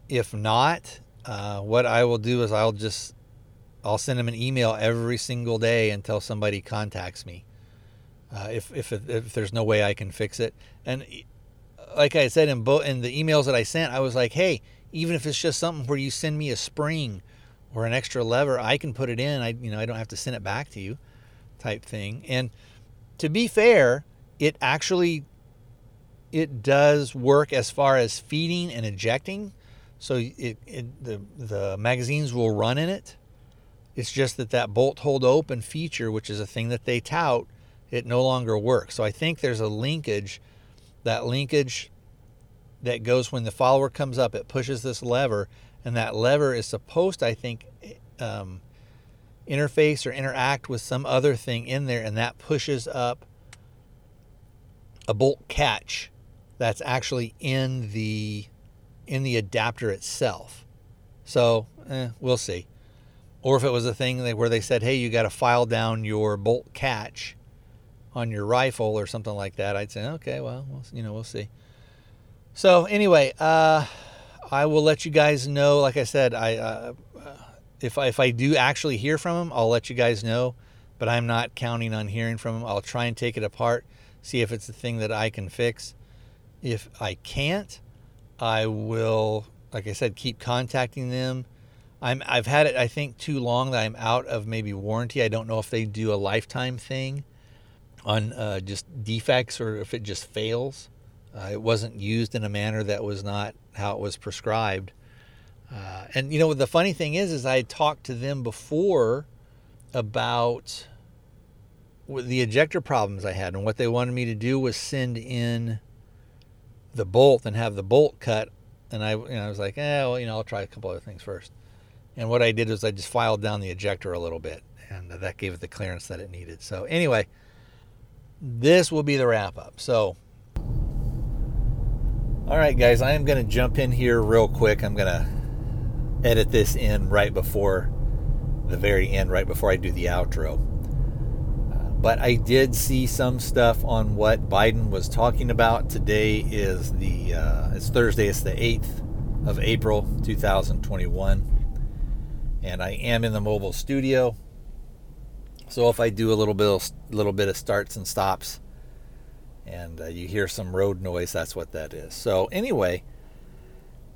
If not, what I will do is I'll send them an email every single day until somebody contacts me. If there's no way I can fix it. And like I said, in the emails that I sent, I was like, hey, even if it's just something where you send me a spring or an extra lever, I can put it in. I don't have to send it back to you, type thing. And to be fair, it does work as far as feeding and ejecting. So the magazines will run in it. It's just that bolt hold open feature, which is a thing that they tout, it no longer works. So I think there's a linkage, that that goes when the follower comes up, it pushes this lever, and that lever is supposed to, I think, interface or interact with some other thing in there, and that pushes up a bolt catch that's actually in the adapter itself. So we'll see. Or if it was a thing where they said, hey, you got to file down your bolt catch on your rifle or something like that, I'd say, okay, well, we'll see. So anyway, I will let you guys know. Like I said, if I do actually hear from him, I'll let you guys know, but I'm not counting on hearing from him. I'll try and take it apart, see if it's a thing that I can fix. If I can't, I will, like I said, keep contacting them. I've had it, I think, too long that I'm out of maybe warranty. I don't know if they do a lifetime thing on just defects or if it just fails. It wasn't used in a manner that was not how it was prescribed. And the funny thing is I talked to them before about the ejector problems I had, and what they wanted me to do was send in the bolt and have the bolt cut. And I was like, I'll try a couple other things first. And what I did was I just filed down the ejector a little bit, and that gave it the clearance that it needed. So anyway, this will be the wrap up. So, all right, guys, I am going to jump in here real quick. I'm going to edit this in right before the very end, right before I do the outro. But I did see some stuff on what Biden was talking about. Today is it's Thursday. It's the 8th of April, 2021. And I am in the mobile studio. So if I do a little bit of starts and stops and you hear some road noise, that's what that is. So anyway,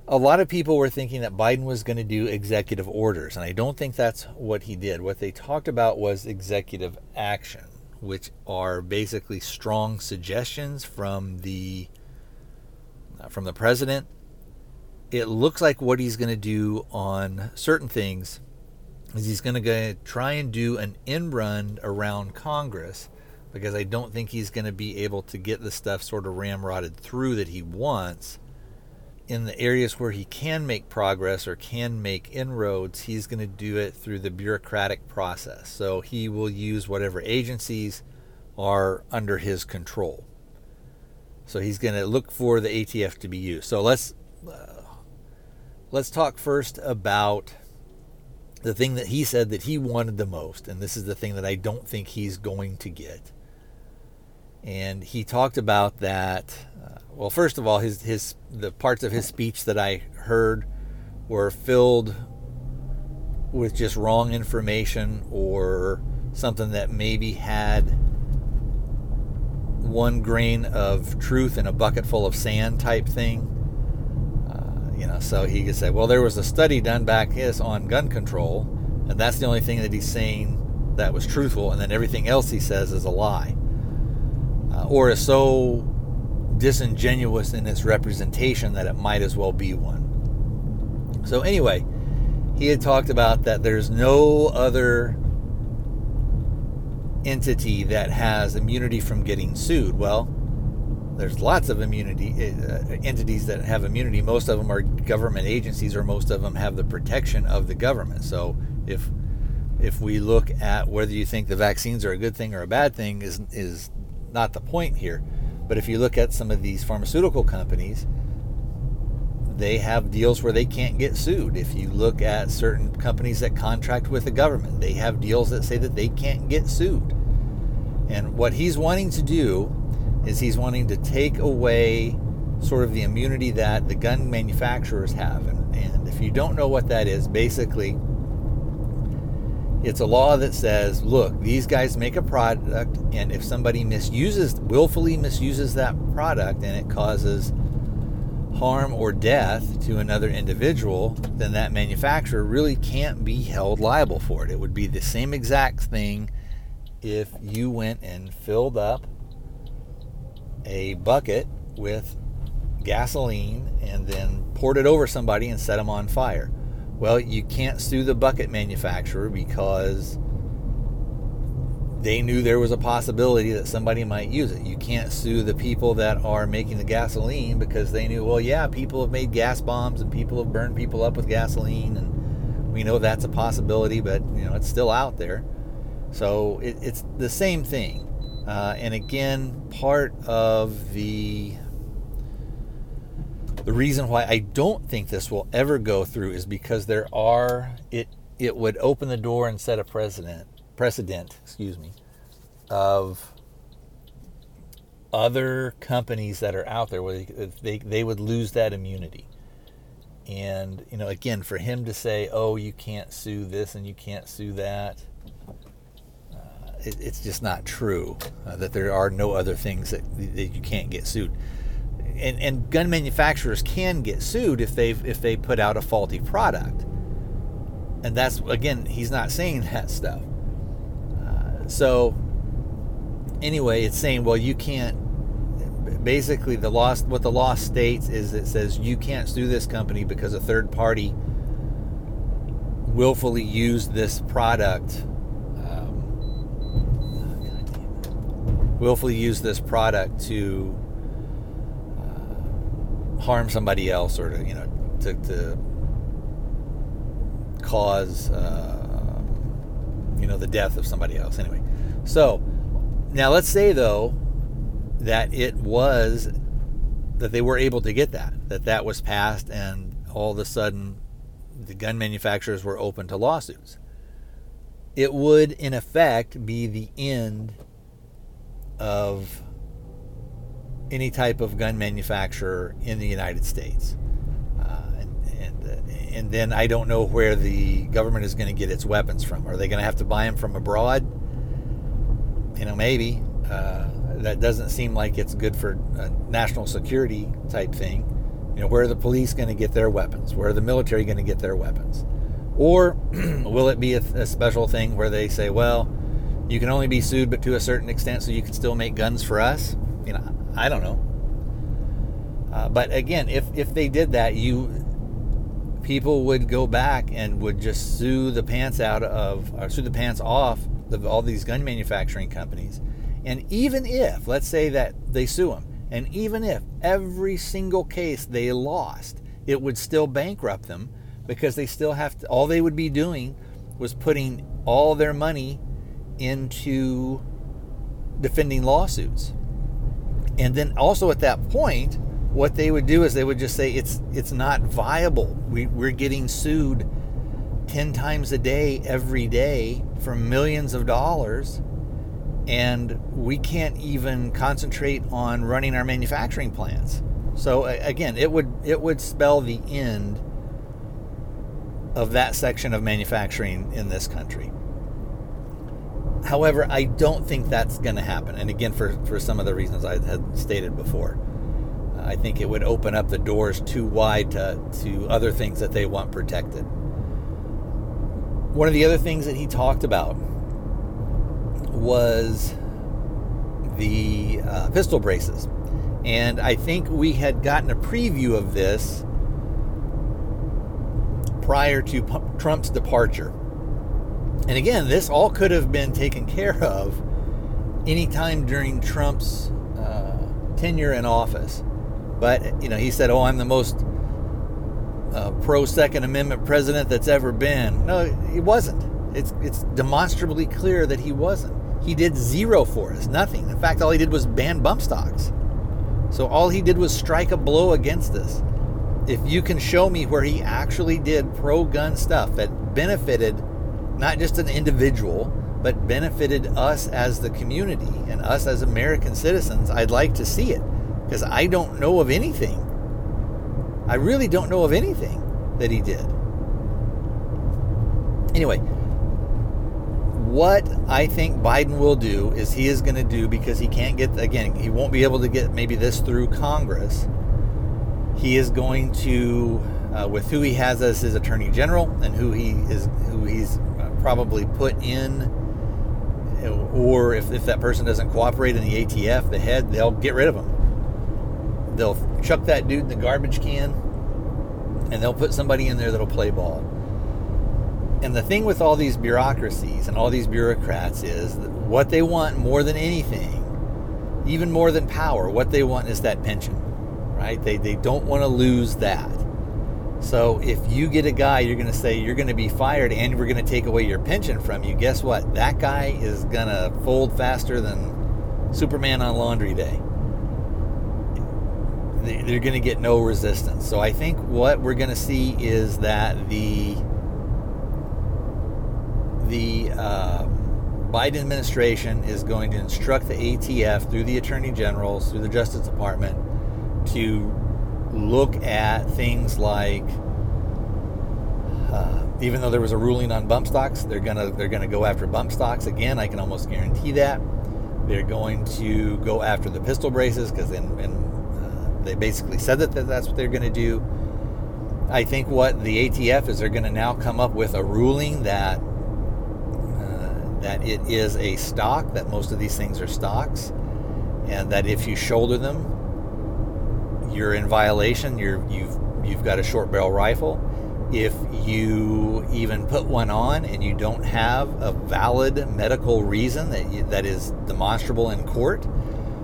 a lot of people were thinking that Biden was going to do executive orders, and I don't think that's what he did. What they talked about was executive action, which are basically strong suggestions from the president. It looks like what he's going to do on certain things is he's going to try and do an end run around Congress, because I don't think he's going to be able to get the stuff sort of ramrodded through that he wants. In the areas where he can make progress or can make inroads, he's going to do it through the bureaucratic process. So he will use whatever agencies are under his control. So he's going to look for the ATF to be used. So let's talk first about the thing that he said that he wanted the most, and this is the thing that I don't think he's going to get. And he talked about that. Well, first of all, the parts of his speech that I heard were filled with just wrong information or something that maybe had one grain of truth in a bucket full of sand type thing. So he could say, well, there was a study done back on gun control, and that's the only thing that he's saying that was truthful, and then everything else he says is a lie. Or is so disingenuous in its representation that it might as well be one. So anyway, he had talked about that there's no other entity that has immunity from getting sued. Well, there's lots of immunity entities that have immunity. Most of them are government agencies, or most of them have the protection of the government. So if we look at whether you think the vaccines are a good thing or a bad thing is not the point here. But if you look at some of these pharmaceutical companies, they have deals where they can't get sued. If you look at certain companies that contract with the government, they have deals that say that they can't get sued. And what he's wanting to do is he's wanting to take away sort of the immunity that the gun manufacturers have. And if you don't know what that is, basically, it's a law that says, look, these guys make a product, and if somebody willfully misuses that product and it causes harm or death to another individual, then that manufacturer really can't be held liable for it. It would be the same exact thing if you went and filled up a bucket with gasoline and then poured it over somebody and set them on fire. Well, you can't sue the bucket manufacturer because they knew there was a possibility that somebody might use it. You can't sue the people that are making the gasoline because they knew, well, yeah, people have made gas bombs and people have burned people up with gasoline, and we know that's a possibility, but you know it's still out there. So it's the same thing. And again, part of the reason why I don't think this will ever go through is because it would open the door and set a precedent, of other companies that are out there where they would lose that immunity. And, you know, again, for him to say, oh, you can't sue this and you can't sue that, it's just not true, that there are no other things that you can't get sued. And gun manufacturers can get sued if they put out a faulty product. And that's, again, he's not saying that stuff. So anyway, it's saying, well, you can't, basically what the law states is it says you can't sue this company because a third party willfully used this product, to harm somebody else, or to cause the death of somebody else. Anyway, so now let's say though that it was that they were able to get that was passed, and all of a sudden the gun manufacturers were open to lawsuits. It would in effect be the end of any type of gun manufacturer in the United States. And then I don't know where the government is going to get its weapons from. Are they going to have to buy them from abroad? Maybe. That doesn't seem like it's good for a national security type thing. Where are the police going to get their weapons? Where are the military going to get their weapons? Or will it be a special thing where they say, well, you can only be sued, but to a certain extent, so you can still make guns for us? I don't know. But again, if they did that, people would go back and would just sue the pants off of all these gun manufacturing companies. And even if, let's say that they sue them, and even if every single case they lost, it would still bankrupt them, because they still have to, all they would be doing was putting all their money into defending lawsuits. And then also at that point, what they would do is they would just say, it's not viable. We're getting sued 10 times a day, every day, for millions of dollars. And we can't even concentrate on running our manufacturing plants. So again, it would spell the end of that section of manufacturing in this country. However, I don't think that's going to happen. And again, for some of the reasons I had stated before, I think it would open up the doors too wide to other things that they want protected. One of the other things that he talked about was the pistol braces. And I think we had gotten a preview of this prior to Trump's departure. And again, this all could have been taken care of any time during Trump's tenure in office. But, he said, oh, I'm the most pro-Second Amendment president that's ever been. No, he wasn't. It's demonstrably clear that he wasn't. He did zero for us, nothing. In fact, all he did was ban bump stocks. So all he did was strike a blow against this. If you can show me where he actually did pro-gun stuff that benefited not just an individual, but benefited us as the community and us as American citizens, I'd like to see it, because I don't know of anything. I really don't know of anything that he did. Anyway, what I think Biden will do is he is going to do, because he can't get, again, he won't be able to get maybe this through Congress. He is going to, with who he has as his attorney general and who he's probably put in, or if that person doesn't cooperate in the ATF, the head, they'll get rid of him. They'll chuck that dude in the garbage can, and they'll put somebody in there that'll play ball. And the thing with all these bureaucracies and all these bureaucrats is that what they want more than anything, even more than power, what they want is that pension, right? They don't want to lose that. So if you get a guy, you're going to say you're going to be fired and we're going to take away your pension from you. Guess what? That guy is going to fold faster than Superman on laundry day. They're going to get no resistance. So I think what we're going to see is that the Biden administration is going to instruct the ATF through the attorney generals, through the Justice Department, to look at things like, even though there was a ruling on bump stocks, they're gonna go after bump stocks again. I can almost guarantee that. They're going to go after the pistol braces, because then they basically said that's what they're going to do. I think what the ATF is, they're going to now come up with a ruling that it is a stock, that most of these things are stocks, and that if you shoulder them, you're in violation. You've got a short barrel rifle. If you even put one on and you don't have a valid medical reason that is demonstrable in court,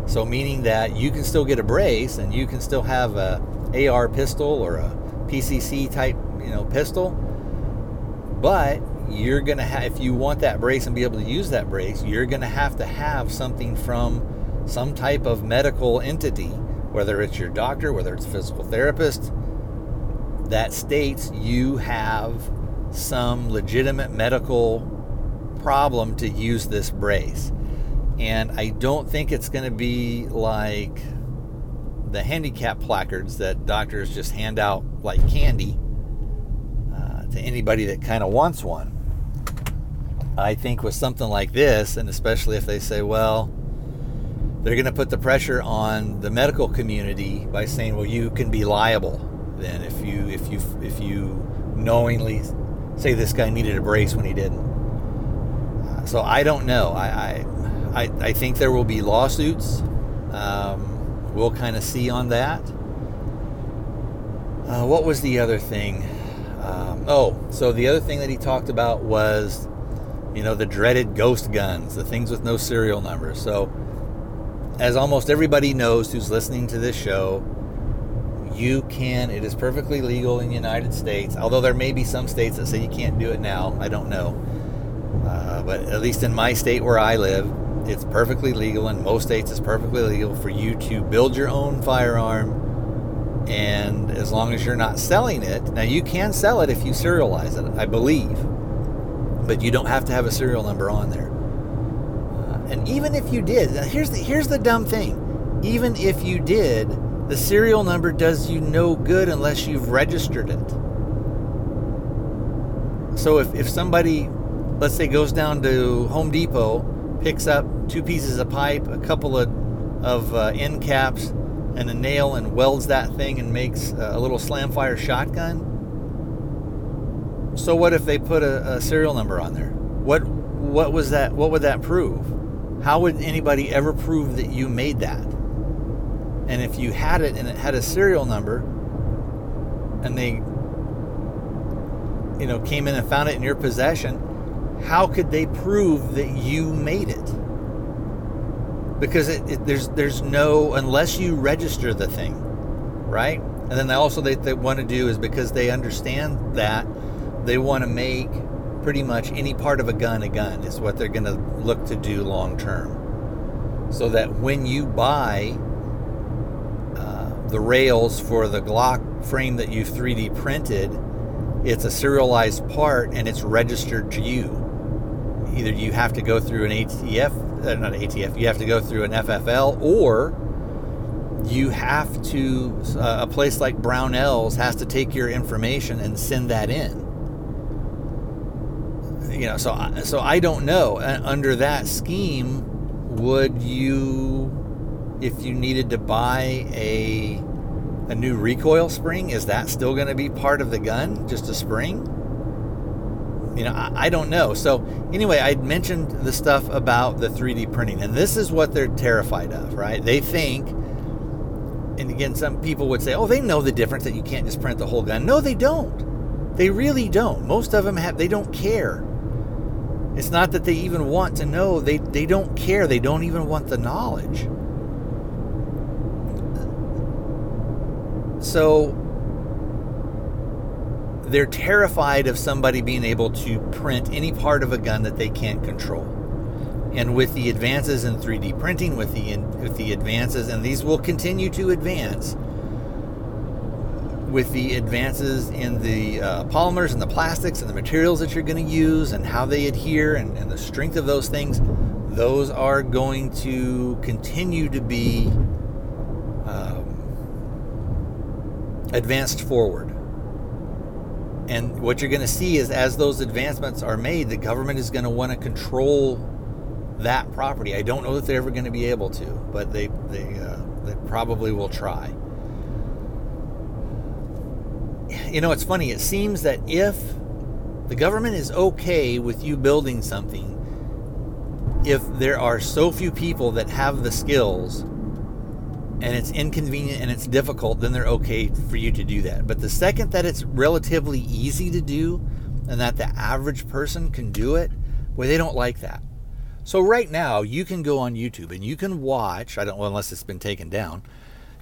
so meaning that you can still get a brace and you can still have a AR pistol or a PCC type, pistol, but you're going to have, if you want that brace and be able to use that brace, you're going to have something from some type of medical entity, whether it's your doctor, whether it's a physical therapist, that states you have some legitimate medical problem to use this brace. And I don't think it's going to be like the handicap placards that doctors just hand out like candy to anybody that kind of wants one. I think with something like this, and especially if they say, well, they're going to put the pressure on the medical community by saying, well, you can be liable then if you knowingly say this guy needed a brace when he didn't. So I don't know. I think there will be lawsuits. We'll kind of see on that. What was the other thing? So the other thing that he talked about was, the dreaded ghost guns, the things with no serial numbers. So as almost everybody knows who's listening to this show, it is perfectly legal in the United States, although there may be some states that say you can't do it now. I don't know. But at least in my state where I live, it's perfectly legal. In most states, it's perfectly legal for you to build your own firearm. And as long as you're not selling it, now you can sell it if you serialize it, I believe, but you don't have to have a serial number on there. And even if you did, now here's the dumb thing, even if you did, the serial number does you no good unless you've registered it. So if somebody, let's say, goes down to Home Depot, picks up two pieces of pipe, a couple of end caps, and a nail, and welds that thing and makes a little slam-fire shotgun. So what if they put a serial number on there? What was that? What would that prove? How would anybody ever prove that you made that? And if you had it and it had a serial number, and they, came in and found it in your possession, how could they prove that you made it? Because there's no, unless you register the thing, right? And then they want to do is, because they understand that, they want to make pretty much any part of a gun is what they're going to look to do long term. So that when you buy the rails for the Glock frame that you've 3D printed, it's a serialized part and it's registered to you. Either you have to go through an you have to go through an FFL, or you have to, a place like Brownells has to take your information and send that in. You know, so I don't know. Under that scheme, would you, if you needed to buy a new recoil spring, is that still going to be part of the gun, just a spring? You know, I don't know. So anyway, I mentioned the stuff about the 3D printing, and this is what they're terrified of, right? They think, and again, some people would say, oh, they know the difference, that you can't just print the whole gun. No, they don't. They really don't. Most of them they don't care. It's not that they even want to know. They don't care. They don't even want the knowledge. So they're terrified of somebody being able to print any part of a gun that they can't control. And with the advances in 3D printing, with the advances, and these will continue to advance, with the advances in the polymers and the plastics and the materials that you're going to use and how they adhere and the strength of those things, those are going to continue to be advanced forward. And what you're going to see is, as those advancements are made, the government is going to want to control that property. I don't know that they're ever going to be able to, but they probably will try. You know, it's funny. It seems that if the government is okay with you building something, if there are so few people that have the skills, and it's inconvenient and it's difficult, then they're okay for you to do that. But the second that it's relatively easy to do and that the average person can do it, well, they don't like that. So right now, you can go on YouTube and you can watch, unless it's been taken down,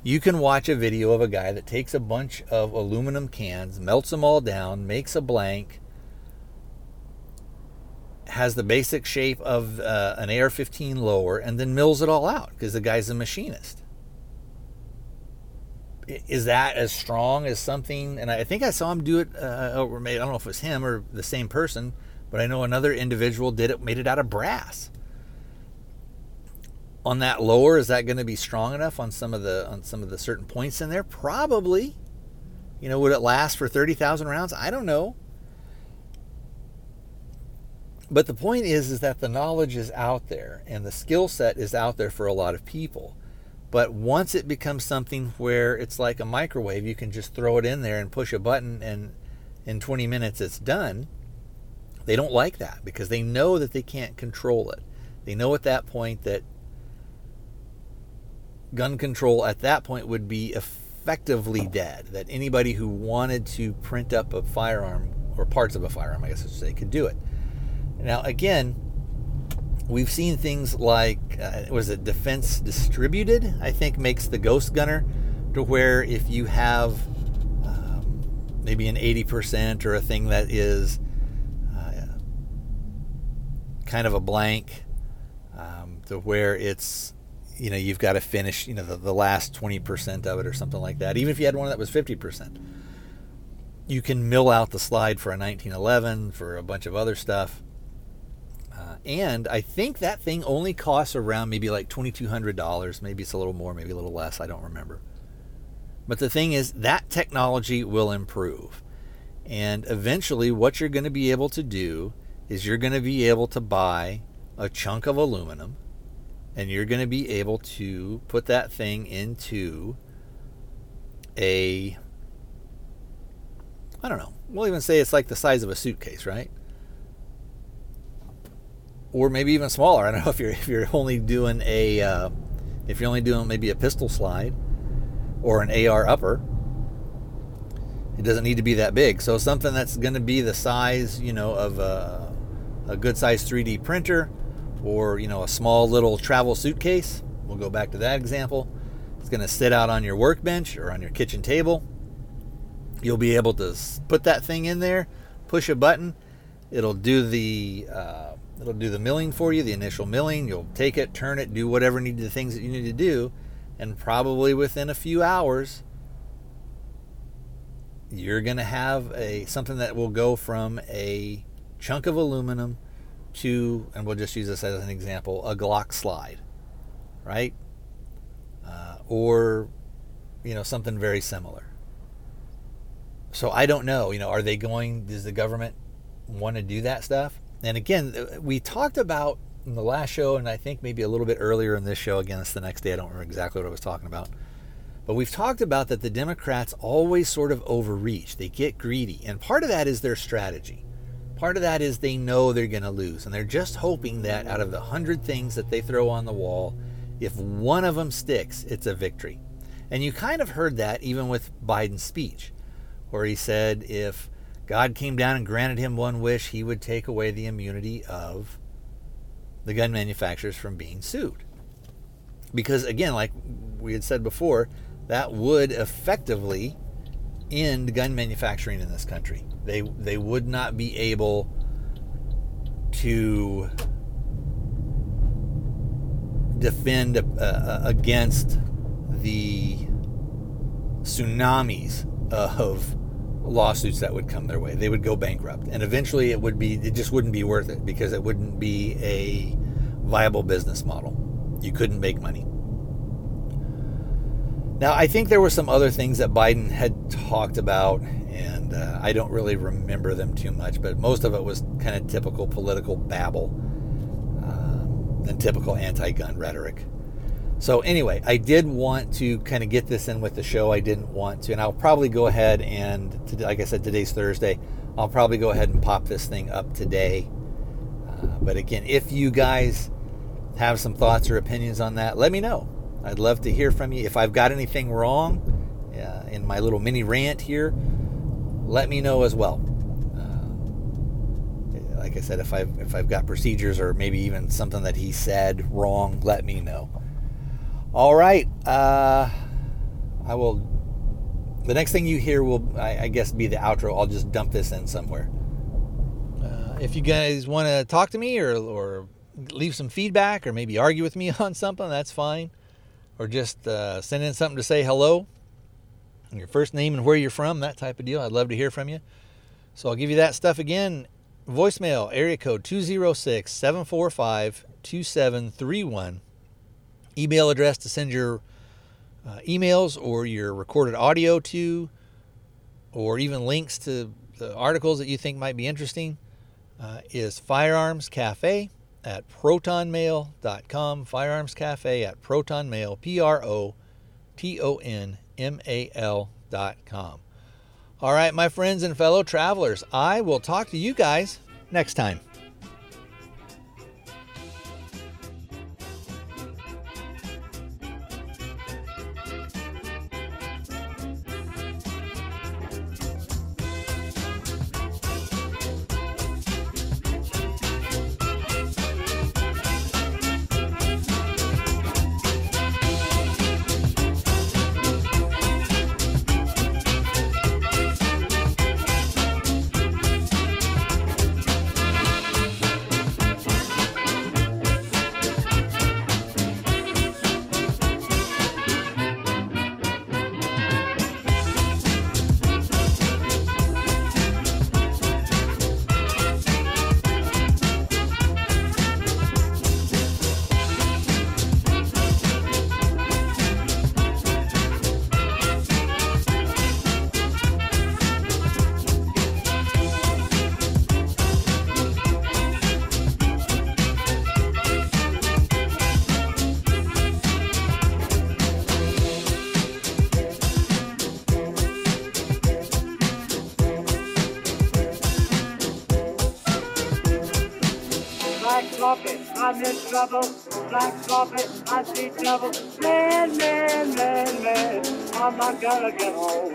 you can watch a video of a guy that takes a bunch of aluminum cans, melts them all down, makes a blank, has the basic shape of an AR-15 lower, and then mills it all out because the guy's a machinist. Is that as strong as something? And I think I saw him do it, I don't know if it was him or the same person, but I know another individual did it, made it out of brass. On that lower, is that going to be strong enough on some of the certain points in there? Probably. You know, would it last for 30,000 rounds? I don't know. But the point is that the knowledge is out there and the skill set is out there for a lot of people. But once it becomes something where it's like a microwave, you can just throw it in there and push a button and in 20 minutes it's done, they don't like that because they know that they can't control it. They know at that point that gun control at that point would be effectively dead, that anybody who wanted to print up a firearm or parts of a firearm, I guess I should say, could do it. Now, again, we've seen things like, Defense Distributed, I think, makes the Ghost Gunner to where if you have maybe an 80% or a thing that is kind of a blank, to where it's, you know, you've got to finish, you know, the last 20% of it or something like that. Even if you had one that was 50%, you can mill out the slide for a 1911, for a bunch of other stuff. And I think that thing only costs around maybe like $2,200. Maybe it's a little more, maybe a little less. I don't remember. But the thing is, that technology will improve. And eventually what you're going to be able to do is you're going to be able to buy a chunk of aluminum and you're going to be able to put that thing into a, I don't know, we'll even say it's like the size of a suitcase, right? Or maybe even smaller. I don't know if you're only doing maybe a pistol slide or an AR upper. It doesn't need to be that big. So something that's going to be the size, you know, of a good size 3D printer, or, you know, a small little travel suitcase. We'll go back to that example. It's going to sit out on your workbench or on your kitchen table. You'll be able to put that thing in there, push a button. It'll do the milling for you, the initial milling. You'll take it, turn it, do whatever things that you need to do, and probably within a few hours, you're going to have something that will go from a chunk of aluminum to, and we'll just use this as an example, a Glock slide, right? Or, you know, something very similar. So I don't know, you know, does the government want to do that stuff? And again, we talked about in the last show, and I think maybe a little bit earlier in this show, again, it's the next day, I don't remember exactly what I was talking about. But we've talked about that the Democrats always sort of overreach. They get greedy. And part of that is their strategy. Part of that is they know they're going to lose. And they're just hoping that out of the 100 things that they throw on the wall, if one of them sticks, it's a victory. And you kind of heard that even with Biden's speech, where he said if God came down and granted him one wish, he would take away the immunity of the gun manufacturers from being sued. Because again, like we had said before, that would effectively end gun manufacturing in this country. They would not be able to defend against the tsunamis of lawsuits that would come their way. They would go bankrupt, and eventually it just wouldn't be worth it, because it wouldn't be a viable business model. You couldn't make money. Now, I think there were some other things that Biden had talked about, and I don't really remember them too much, but most of it was kind of typical political babble and typical anti-gun rhetoric. So anyway, I did want to kind of get this in with the show. I didn't want to, and I'll probably go ahead and, like I said, today's Thursday. I'll probably go ahead and pop this thing up today. But again, if you guys have some thoughts or opinions on that, let me know. I'd love to hear from you. If I've got anything wrong in my little mini rant here, let me know as well. Like I said, if I've got procedures or maybe even something that he said wrong, let me know. All right. I will. The next thing you hear will, I guess, be the outro. I'll just dump this in somewhere. If you guys want to talk to me or leave some feedback or maybe argue with me on something, that's fine. Or just send in something to say hello, and your first name and where you're from, that type of deal. I'd love to hear from you. So I'll give you that stuff again. Voicemail, area code 206-745-2731. Email address to send your emails or your recorded audio to, or even links to the articles that you think might be interesting, is Firearms Cafe at protonmail.com. Firearms Cafe at protonmail, protonmail.com. All right, my friends and fellow travelers, I will talk to you guys next time. Trouble, black carpet, I see trouble. Man, I'm not gonna get home.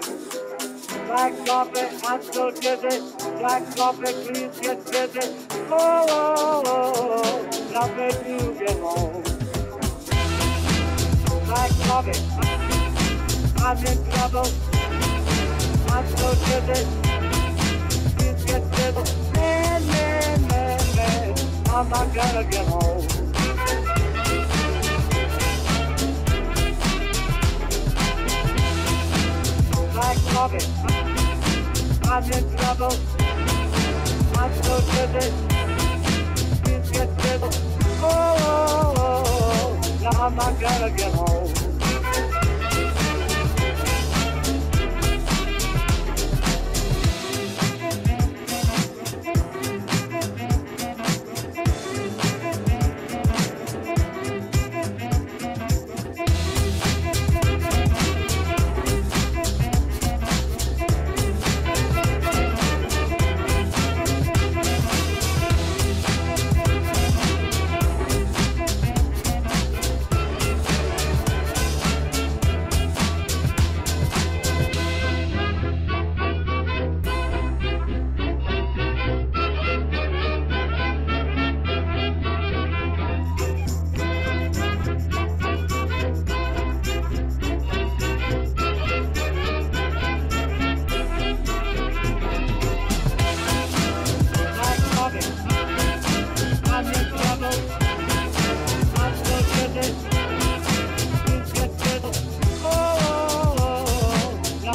Black carpet, I'm so dizzy. Black carpet, please get busy. Oh, nothing to get home. Black carpet, I'm in trouble. I'm so dizzy. Please get busy. Man, I'm not gonna get home. black market. I'm in trouble. I'm so dizzy. Please get civil. Oh, now I'm not gonna get home.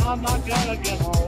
I'm not gonna get home.